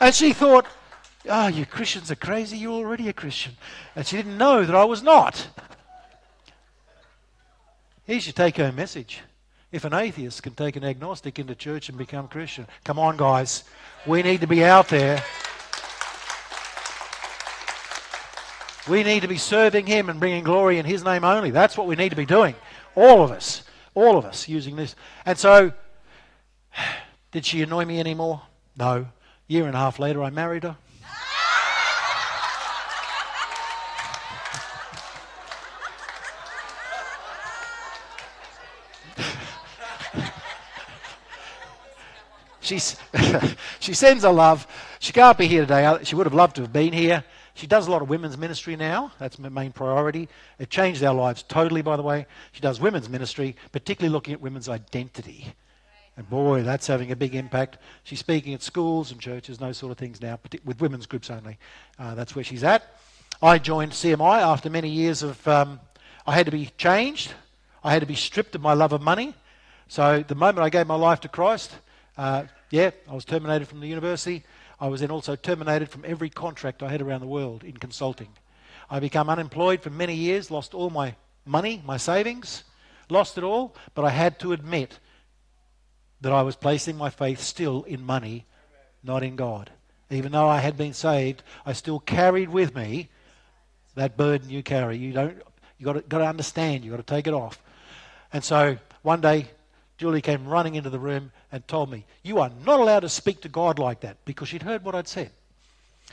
And she thought, "Oh, you Christians are crazy. You're already a Christian." And she didn't know that I was not. Here's your take-home message. If an atheist can take an agnostic into church and become Christian, come on, guys. We need to be out there. We need to be serving Him and bringing glory in His name only. That's what we need to be doing. All of us. All of us using this. And so, did she annoy me anymore? No. Year and a half later, I married her. She's, she sends her love. She can't be here today. She would have loved to have been here. She does a lot of women's ministry now. That's my main priority. It changed our lives totally, by the way. She does women's ministry, particularly looking at women's identity. And boy, that's having a big impact. She's speaking at schools and churches, those sort of things now, with women's groups only. Uh, that's where she's at. I joined C M I after many years of... Um, I had to be changed. I had to be stripped of my love of money. So the moment I gave my life to Christ... Uh, yeah, I was terminated from the university. I was then also terminated from every contract I had around the world in consulting. I became unemployed for many years, lost all my money, my savings, lost it all, but I had to admit that I was placing my faith still in money, not in God. Even though I had been saved, I still carried with me that burden you carry. You don't, you got to, got to understand, you got to take it off. And so one day, Julie came running into the room and told me, "You are not allowed to speak to God like that," because she'd heard what I'd said.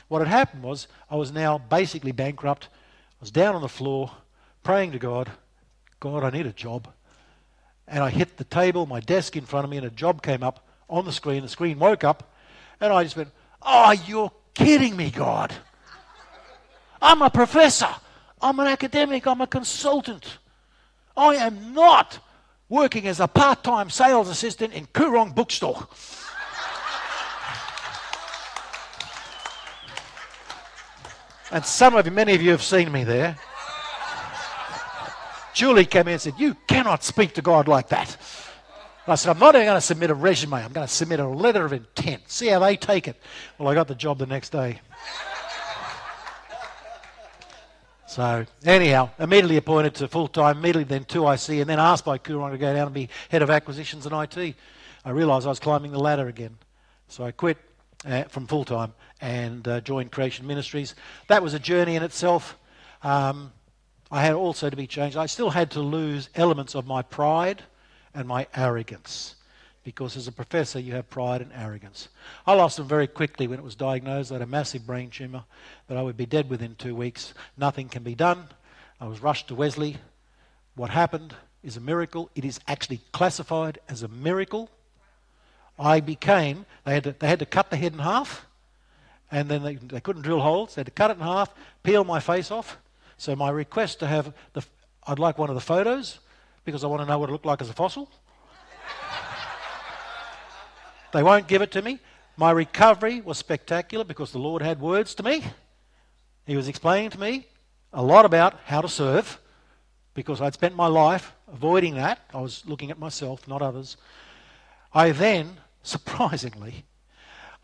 What had happened was I was now basically bankrupt. I was down on the floor praying to God, "God, I need a job." And I hit the table, my desk in front of me, and a job came up on the screen. The screen woke up and I just went, "Oh, you're kidding me, God. I'm a professor. I'm an academic. I'm a consultant. I am not working as a part-time sales assistant in Koorong bookstore." And some of you, many of you have seen me there. Julie came in and said, you cannot speak to God like that. And I said, I'm not even going to submit a resume. I'm going to submit a letter of intent. See how they take it. Well, I got the job the next day. So anyhow, immediately appointed to full-time, immediately then to I C, and then asked by Koorong to go down and be head of acquisitions and I T. I realised I was climbing the ladder again. So I quit uh, from full-time and uh, joined Creation Ministries. That was a journey in itself. Um, I had also to be changed. I still had to lose elements of my pride and my arrogance, because as a professor you have pride and arrogance. I lost them very quickly when it was diagnosed. I had a massive brain tumour that I would be dead within two weeks. Nothing can be done. I was rushed to Wesley. What happened is a miracle. It is actually classified as a miracle. I became, they had to, they had to cut the head in half, and then they, they couldn't drill holes. They had to cut it in half, peel my face off. So my request to have, the, I'd like one of the photos, because I want to know what it looked like as a fossil. They won't give it to me. My recovery was spectacular because the Lord had words to me. He was explaining to me a lot about how to serve, because I'd spent my life avoiding that. I was looking at myself, not others. I then, surprisingly,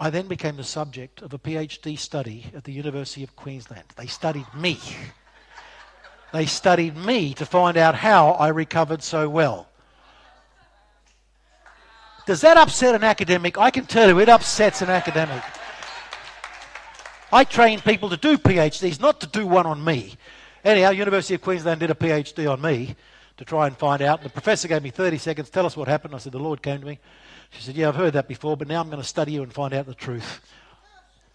I then became the subject of a PhD study at the University of Queensland. They studied me. They studied me to find out how I recovered so well. Does that upset an academic? I can tell you it upsets an academic. I train people to do PhDs, not to do one on me. Anyhow, University of Queensland did a PhD on me to try and find out. And the professor gave me thirty seconds, tell us what happened. I said, the Lord came to me. She said, yeah, I've heard that before, but now I'm going to study you and find out the truth.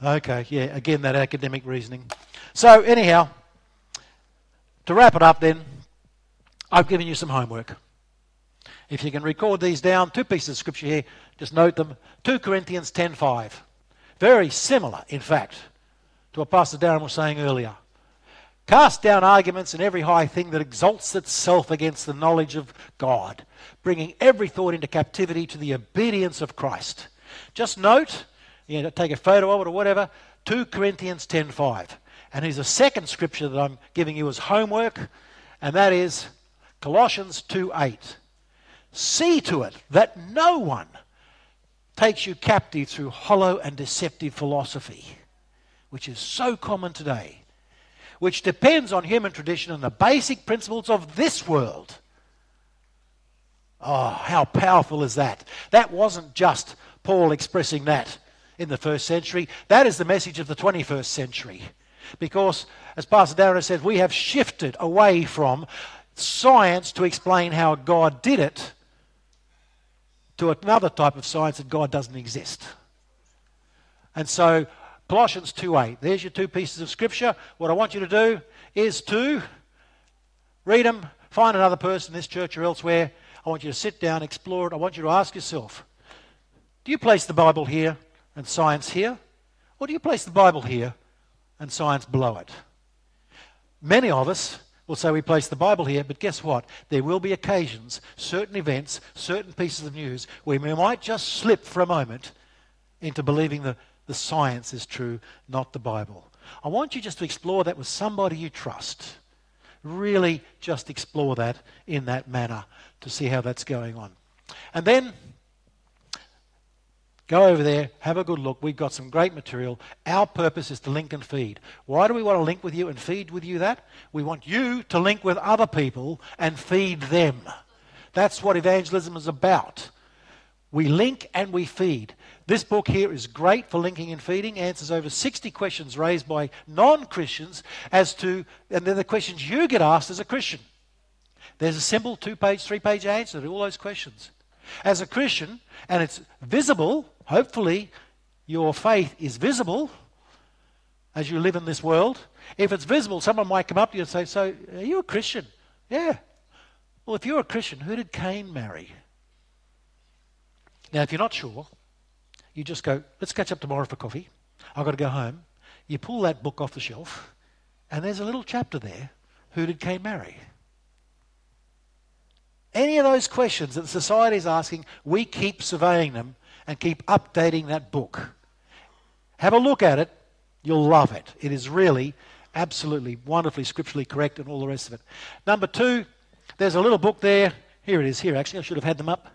Okay, yeah, again, that academic reasoning. So anyhow, to wrap it up then, I've given you some homework. If you can record these down, two pieces of scripture here, just note them. Second Corinthians ten five. Very similar, in fact, to what Pastor Darren was saying earlier. Cast down arguments and every high thing that exalts itself against the knowledge of God, bringing every thought into captivity to the obedience of Christ. Just note, you know, take a photo of it or whatever, Second Corinthians ten five. And here's a second scripture that I'm giving you as homework, and that is Colossians two eight. See to it that no one takes you captive through hollow and deceptive philosophy, which is so common today, which depends on human tradition and the basic principles of this world. Oh, how powerful is that? That wasn't just Paul expressing that in the first century. That is the message of the twenty-first century. Because, as Pastor Darren said, we have shifted away from science to explain how God did it to another type of science that God doesn't exist. And so, Colossians two eight, there's your two pieces of scripture. What I want you to do is to read them, find another person in this church or elsewhere. I want you to sit down, explore it. I want you to ask yourself, do you place the Bible here and science here? Or do you place the Bible here and science below it? Many of us will say we place the Bible here, but guess what? There will be occasions, certain events, certain pieces of news, where we might just slip for a moment into believing that the science is true, not the Bible. I want you just to explore that with somebody you trust. Really just explore that in that manner to see how that's going on. And then go over there, have a good look. We've got some great material. Our purpose is to link and feed. Why do we want to link with you and feed with you that? We want you to link with other people and feed them. That's what evangelism is about. We link and we feed. This book here is great for linking and feeding. Answers over sixty questions raised by non-Christians as to, and then the questions you get asked as a Christian. There's a simple two-page, three-page answer to all those questions. As a Christian, and it's visible, hopefully your faith is visible as you live in this world. If it's visible, someone might come up to you and say, so are you a Christian? Yeah. Well, if you're a Christian, who did Cain marry? Now, if you're not sure, you just go, let's catch up tomorrow for coffee. I've got to go home. You pull that book off the shelf, and there's a little chapter there, who did Cain marry? Any of those questions that society is asking, we keep surveying them and keep updating that book. Have a look at it. You'll love it. It is really absolutely wonderfully scripturally correct and all the rest of it. Number two, there's a little book there. Here it is. Here, actually, I should have had them up.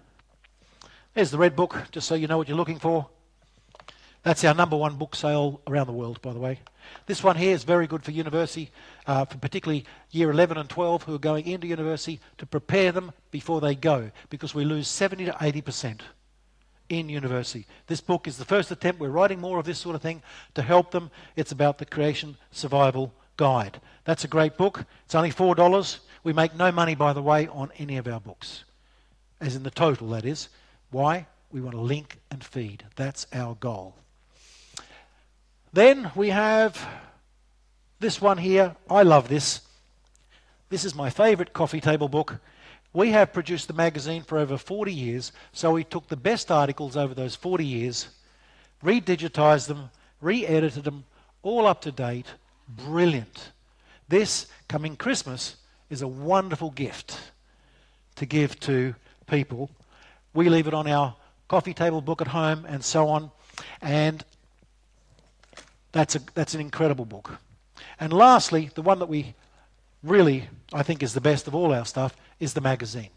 There's the red book, just so you know what you're looking for. That's our number one book sale around the world, by the way. This one here is very good for university, uh, for particularly year eleven and twelve who are going into university, to prepare them before they go, because we lose seventy to eighty percent in university. This book is the first attempt. We're writing more of this sort of thing to help them. It's about the Creation Survival Guide. That's a great book. It's only four dollars. We make no money, by the way, on any of our books, as in the total, that is. Why? We want to link and feed. That's our goal. Then we have this one here. I love this. This is my favourite coffee table book. We have produced the magazine for over forty years, so we took the best articles over those forty years, re-digitised them, re-edited them, all up to date. Brilliant. This coming Christmas is a wonderful gift to give to people. We leave it on our coffee table book at home and so on. And That's, a, that's an incredible book. And lastly, the one that we really, I think, is the best of all our stuff is the magazine.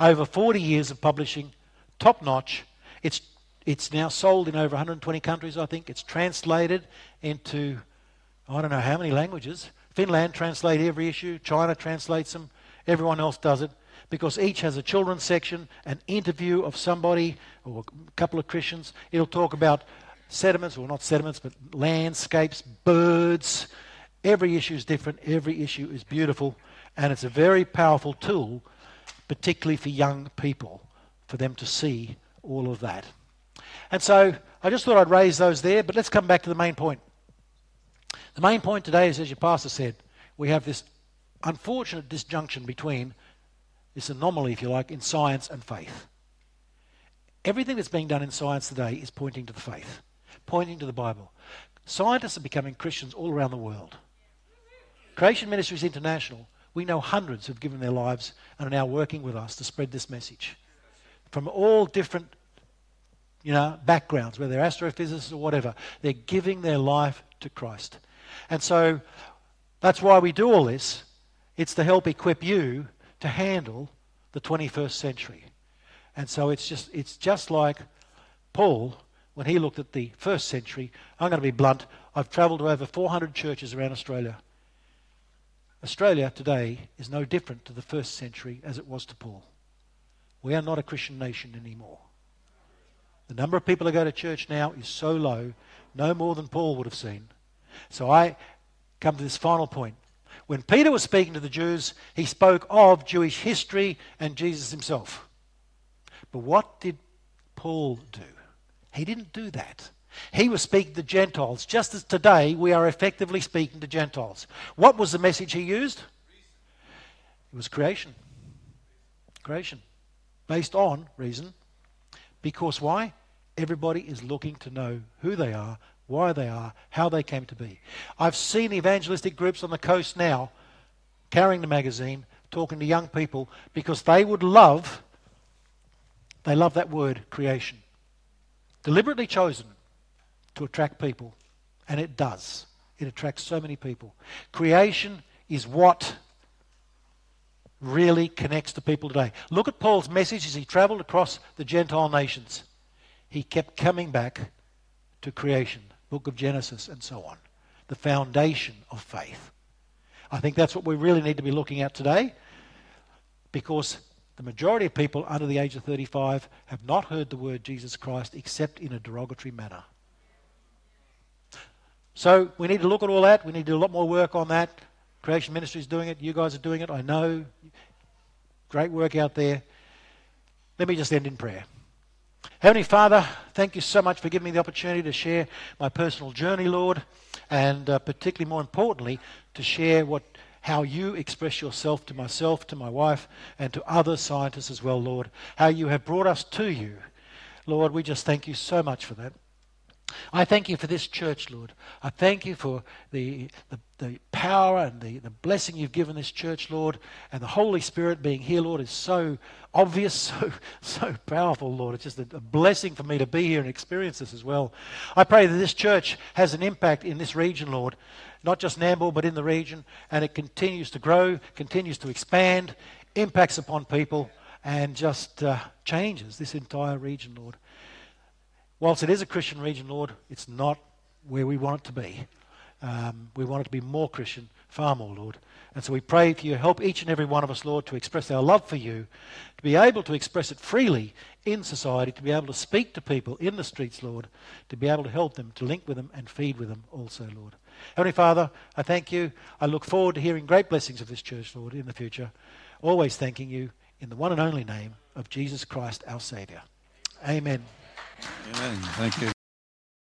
Over forty years of publishing, top-notch. It's, it's now sold in over one hundred twenty countries, I think. It's translated into, I don't know how many languages. Finland translates every issue. China translates them. Everyone else does it, because each has a children's section, an interview of somebody or a couple of Christians. It'll talk about sediments, well, not sediments, but landscapes, birds. Every issue is different. Every issue is beautiful. And it's a very powerful tool, particularly for young people, for them to see all of that. And so I just thought I'd raise those there, but let's come back to the main point. The main point today is, as your pastor said, we have this unfortunate disjunction between this anomaly, if you like, in science and faith. Everything that's being done in science today is pointing to the faith, pointing to the Bible. Scientists are becoming Christians all around the world. Creation Ministries International, we know hundreds who've given their lives and are now working with us to spread this message from all different, you know, backgrounds, whether they're astrophysicists or whatever. They're giving their life to Christ. And so that's why we do all this. It's to help equip you to handle the twenty-first century. And so it's just, it's just like Paul, when he looked at the first century. I'm going to be blunt. I've travelled to over four hundred churches around Australia. Australia today is no different to the first century as it was to Paul. We are not a Christian nation anymore. The number of people who go to church now is so low, no more than Paul would have seen. So I come to this final point. When Peter was speaking to the Jews, he spoke of Jewish history and Jesus himself. But what did Paul do? He didn't do that. He was speaking to Gentiles, just as today we are effectively speaking to Gentiles. What was the message he used? It was creation. Creation. Based on reason. Because why? Everybody is looking to know who they are, why they are, how they came to be. I've seen evangelistic groups on the coast now carrying the magazine, talking to young people, because they would love... They love that word, creation. Deliberately chosen to attract people. And it does. It attracts so many people. Creation is what really connects to people today. Look at Paul's message as he travelled across the Gentile nations. He kept coming back to creation, book of Genesis and so on. The foundation of faith. I think that's what we really need to be looking at today, because the majority of people under the age of thirty-five have not heard the word Jesus Christ except in a derogatory manner. So we need to look at all that. We need to do a lot more work on that. Creation Ministry is doing it. You guys are doing it, I know. Great work out there. Let me just end in prayer. Heavenly Father, thank you so much for giving me the opportunity to share my personal journey, Lord, and uh, particularly, more importantly, to share what... how you express yourself to myself, to my wife, and to other scientists as well, Lord. How you have brought us to you. Lord, we just thank you so much for that. I thank you for this church, Lord. I thank you for the, the, the power and the, the blessing you've given this church, Lord. And the Holy Spirit being here, Lord, is so obvious, so, so powerful, Lord. It's just a, a blessing for me to be here and experience this as well. I pray that this church has an impact in this region, Lord. Not just Nambour, but in the region. And it continues to grow, continues to expand, impacts upon people, and just uh, changes this entire region, Lord. Whilst it is a Christian region, Lord, it's not where we want it to be. Um, we want it to be more Christian, far more, Lord. And so we pray for your help, each and every one of us, Lord, to express our love for you, to be able to express it freely in society, to be able to speak to people in the streets, Lord, to be able to help them, to link with them and feed with them also, Lord. Heavenly Father, I thank you. I look forward to hearing great blessings of this church, Lord, in the future. Always thanking you in the one and only name of Jesus Christ, our Saviour. Amen. Amen. Thank you.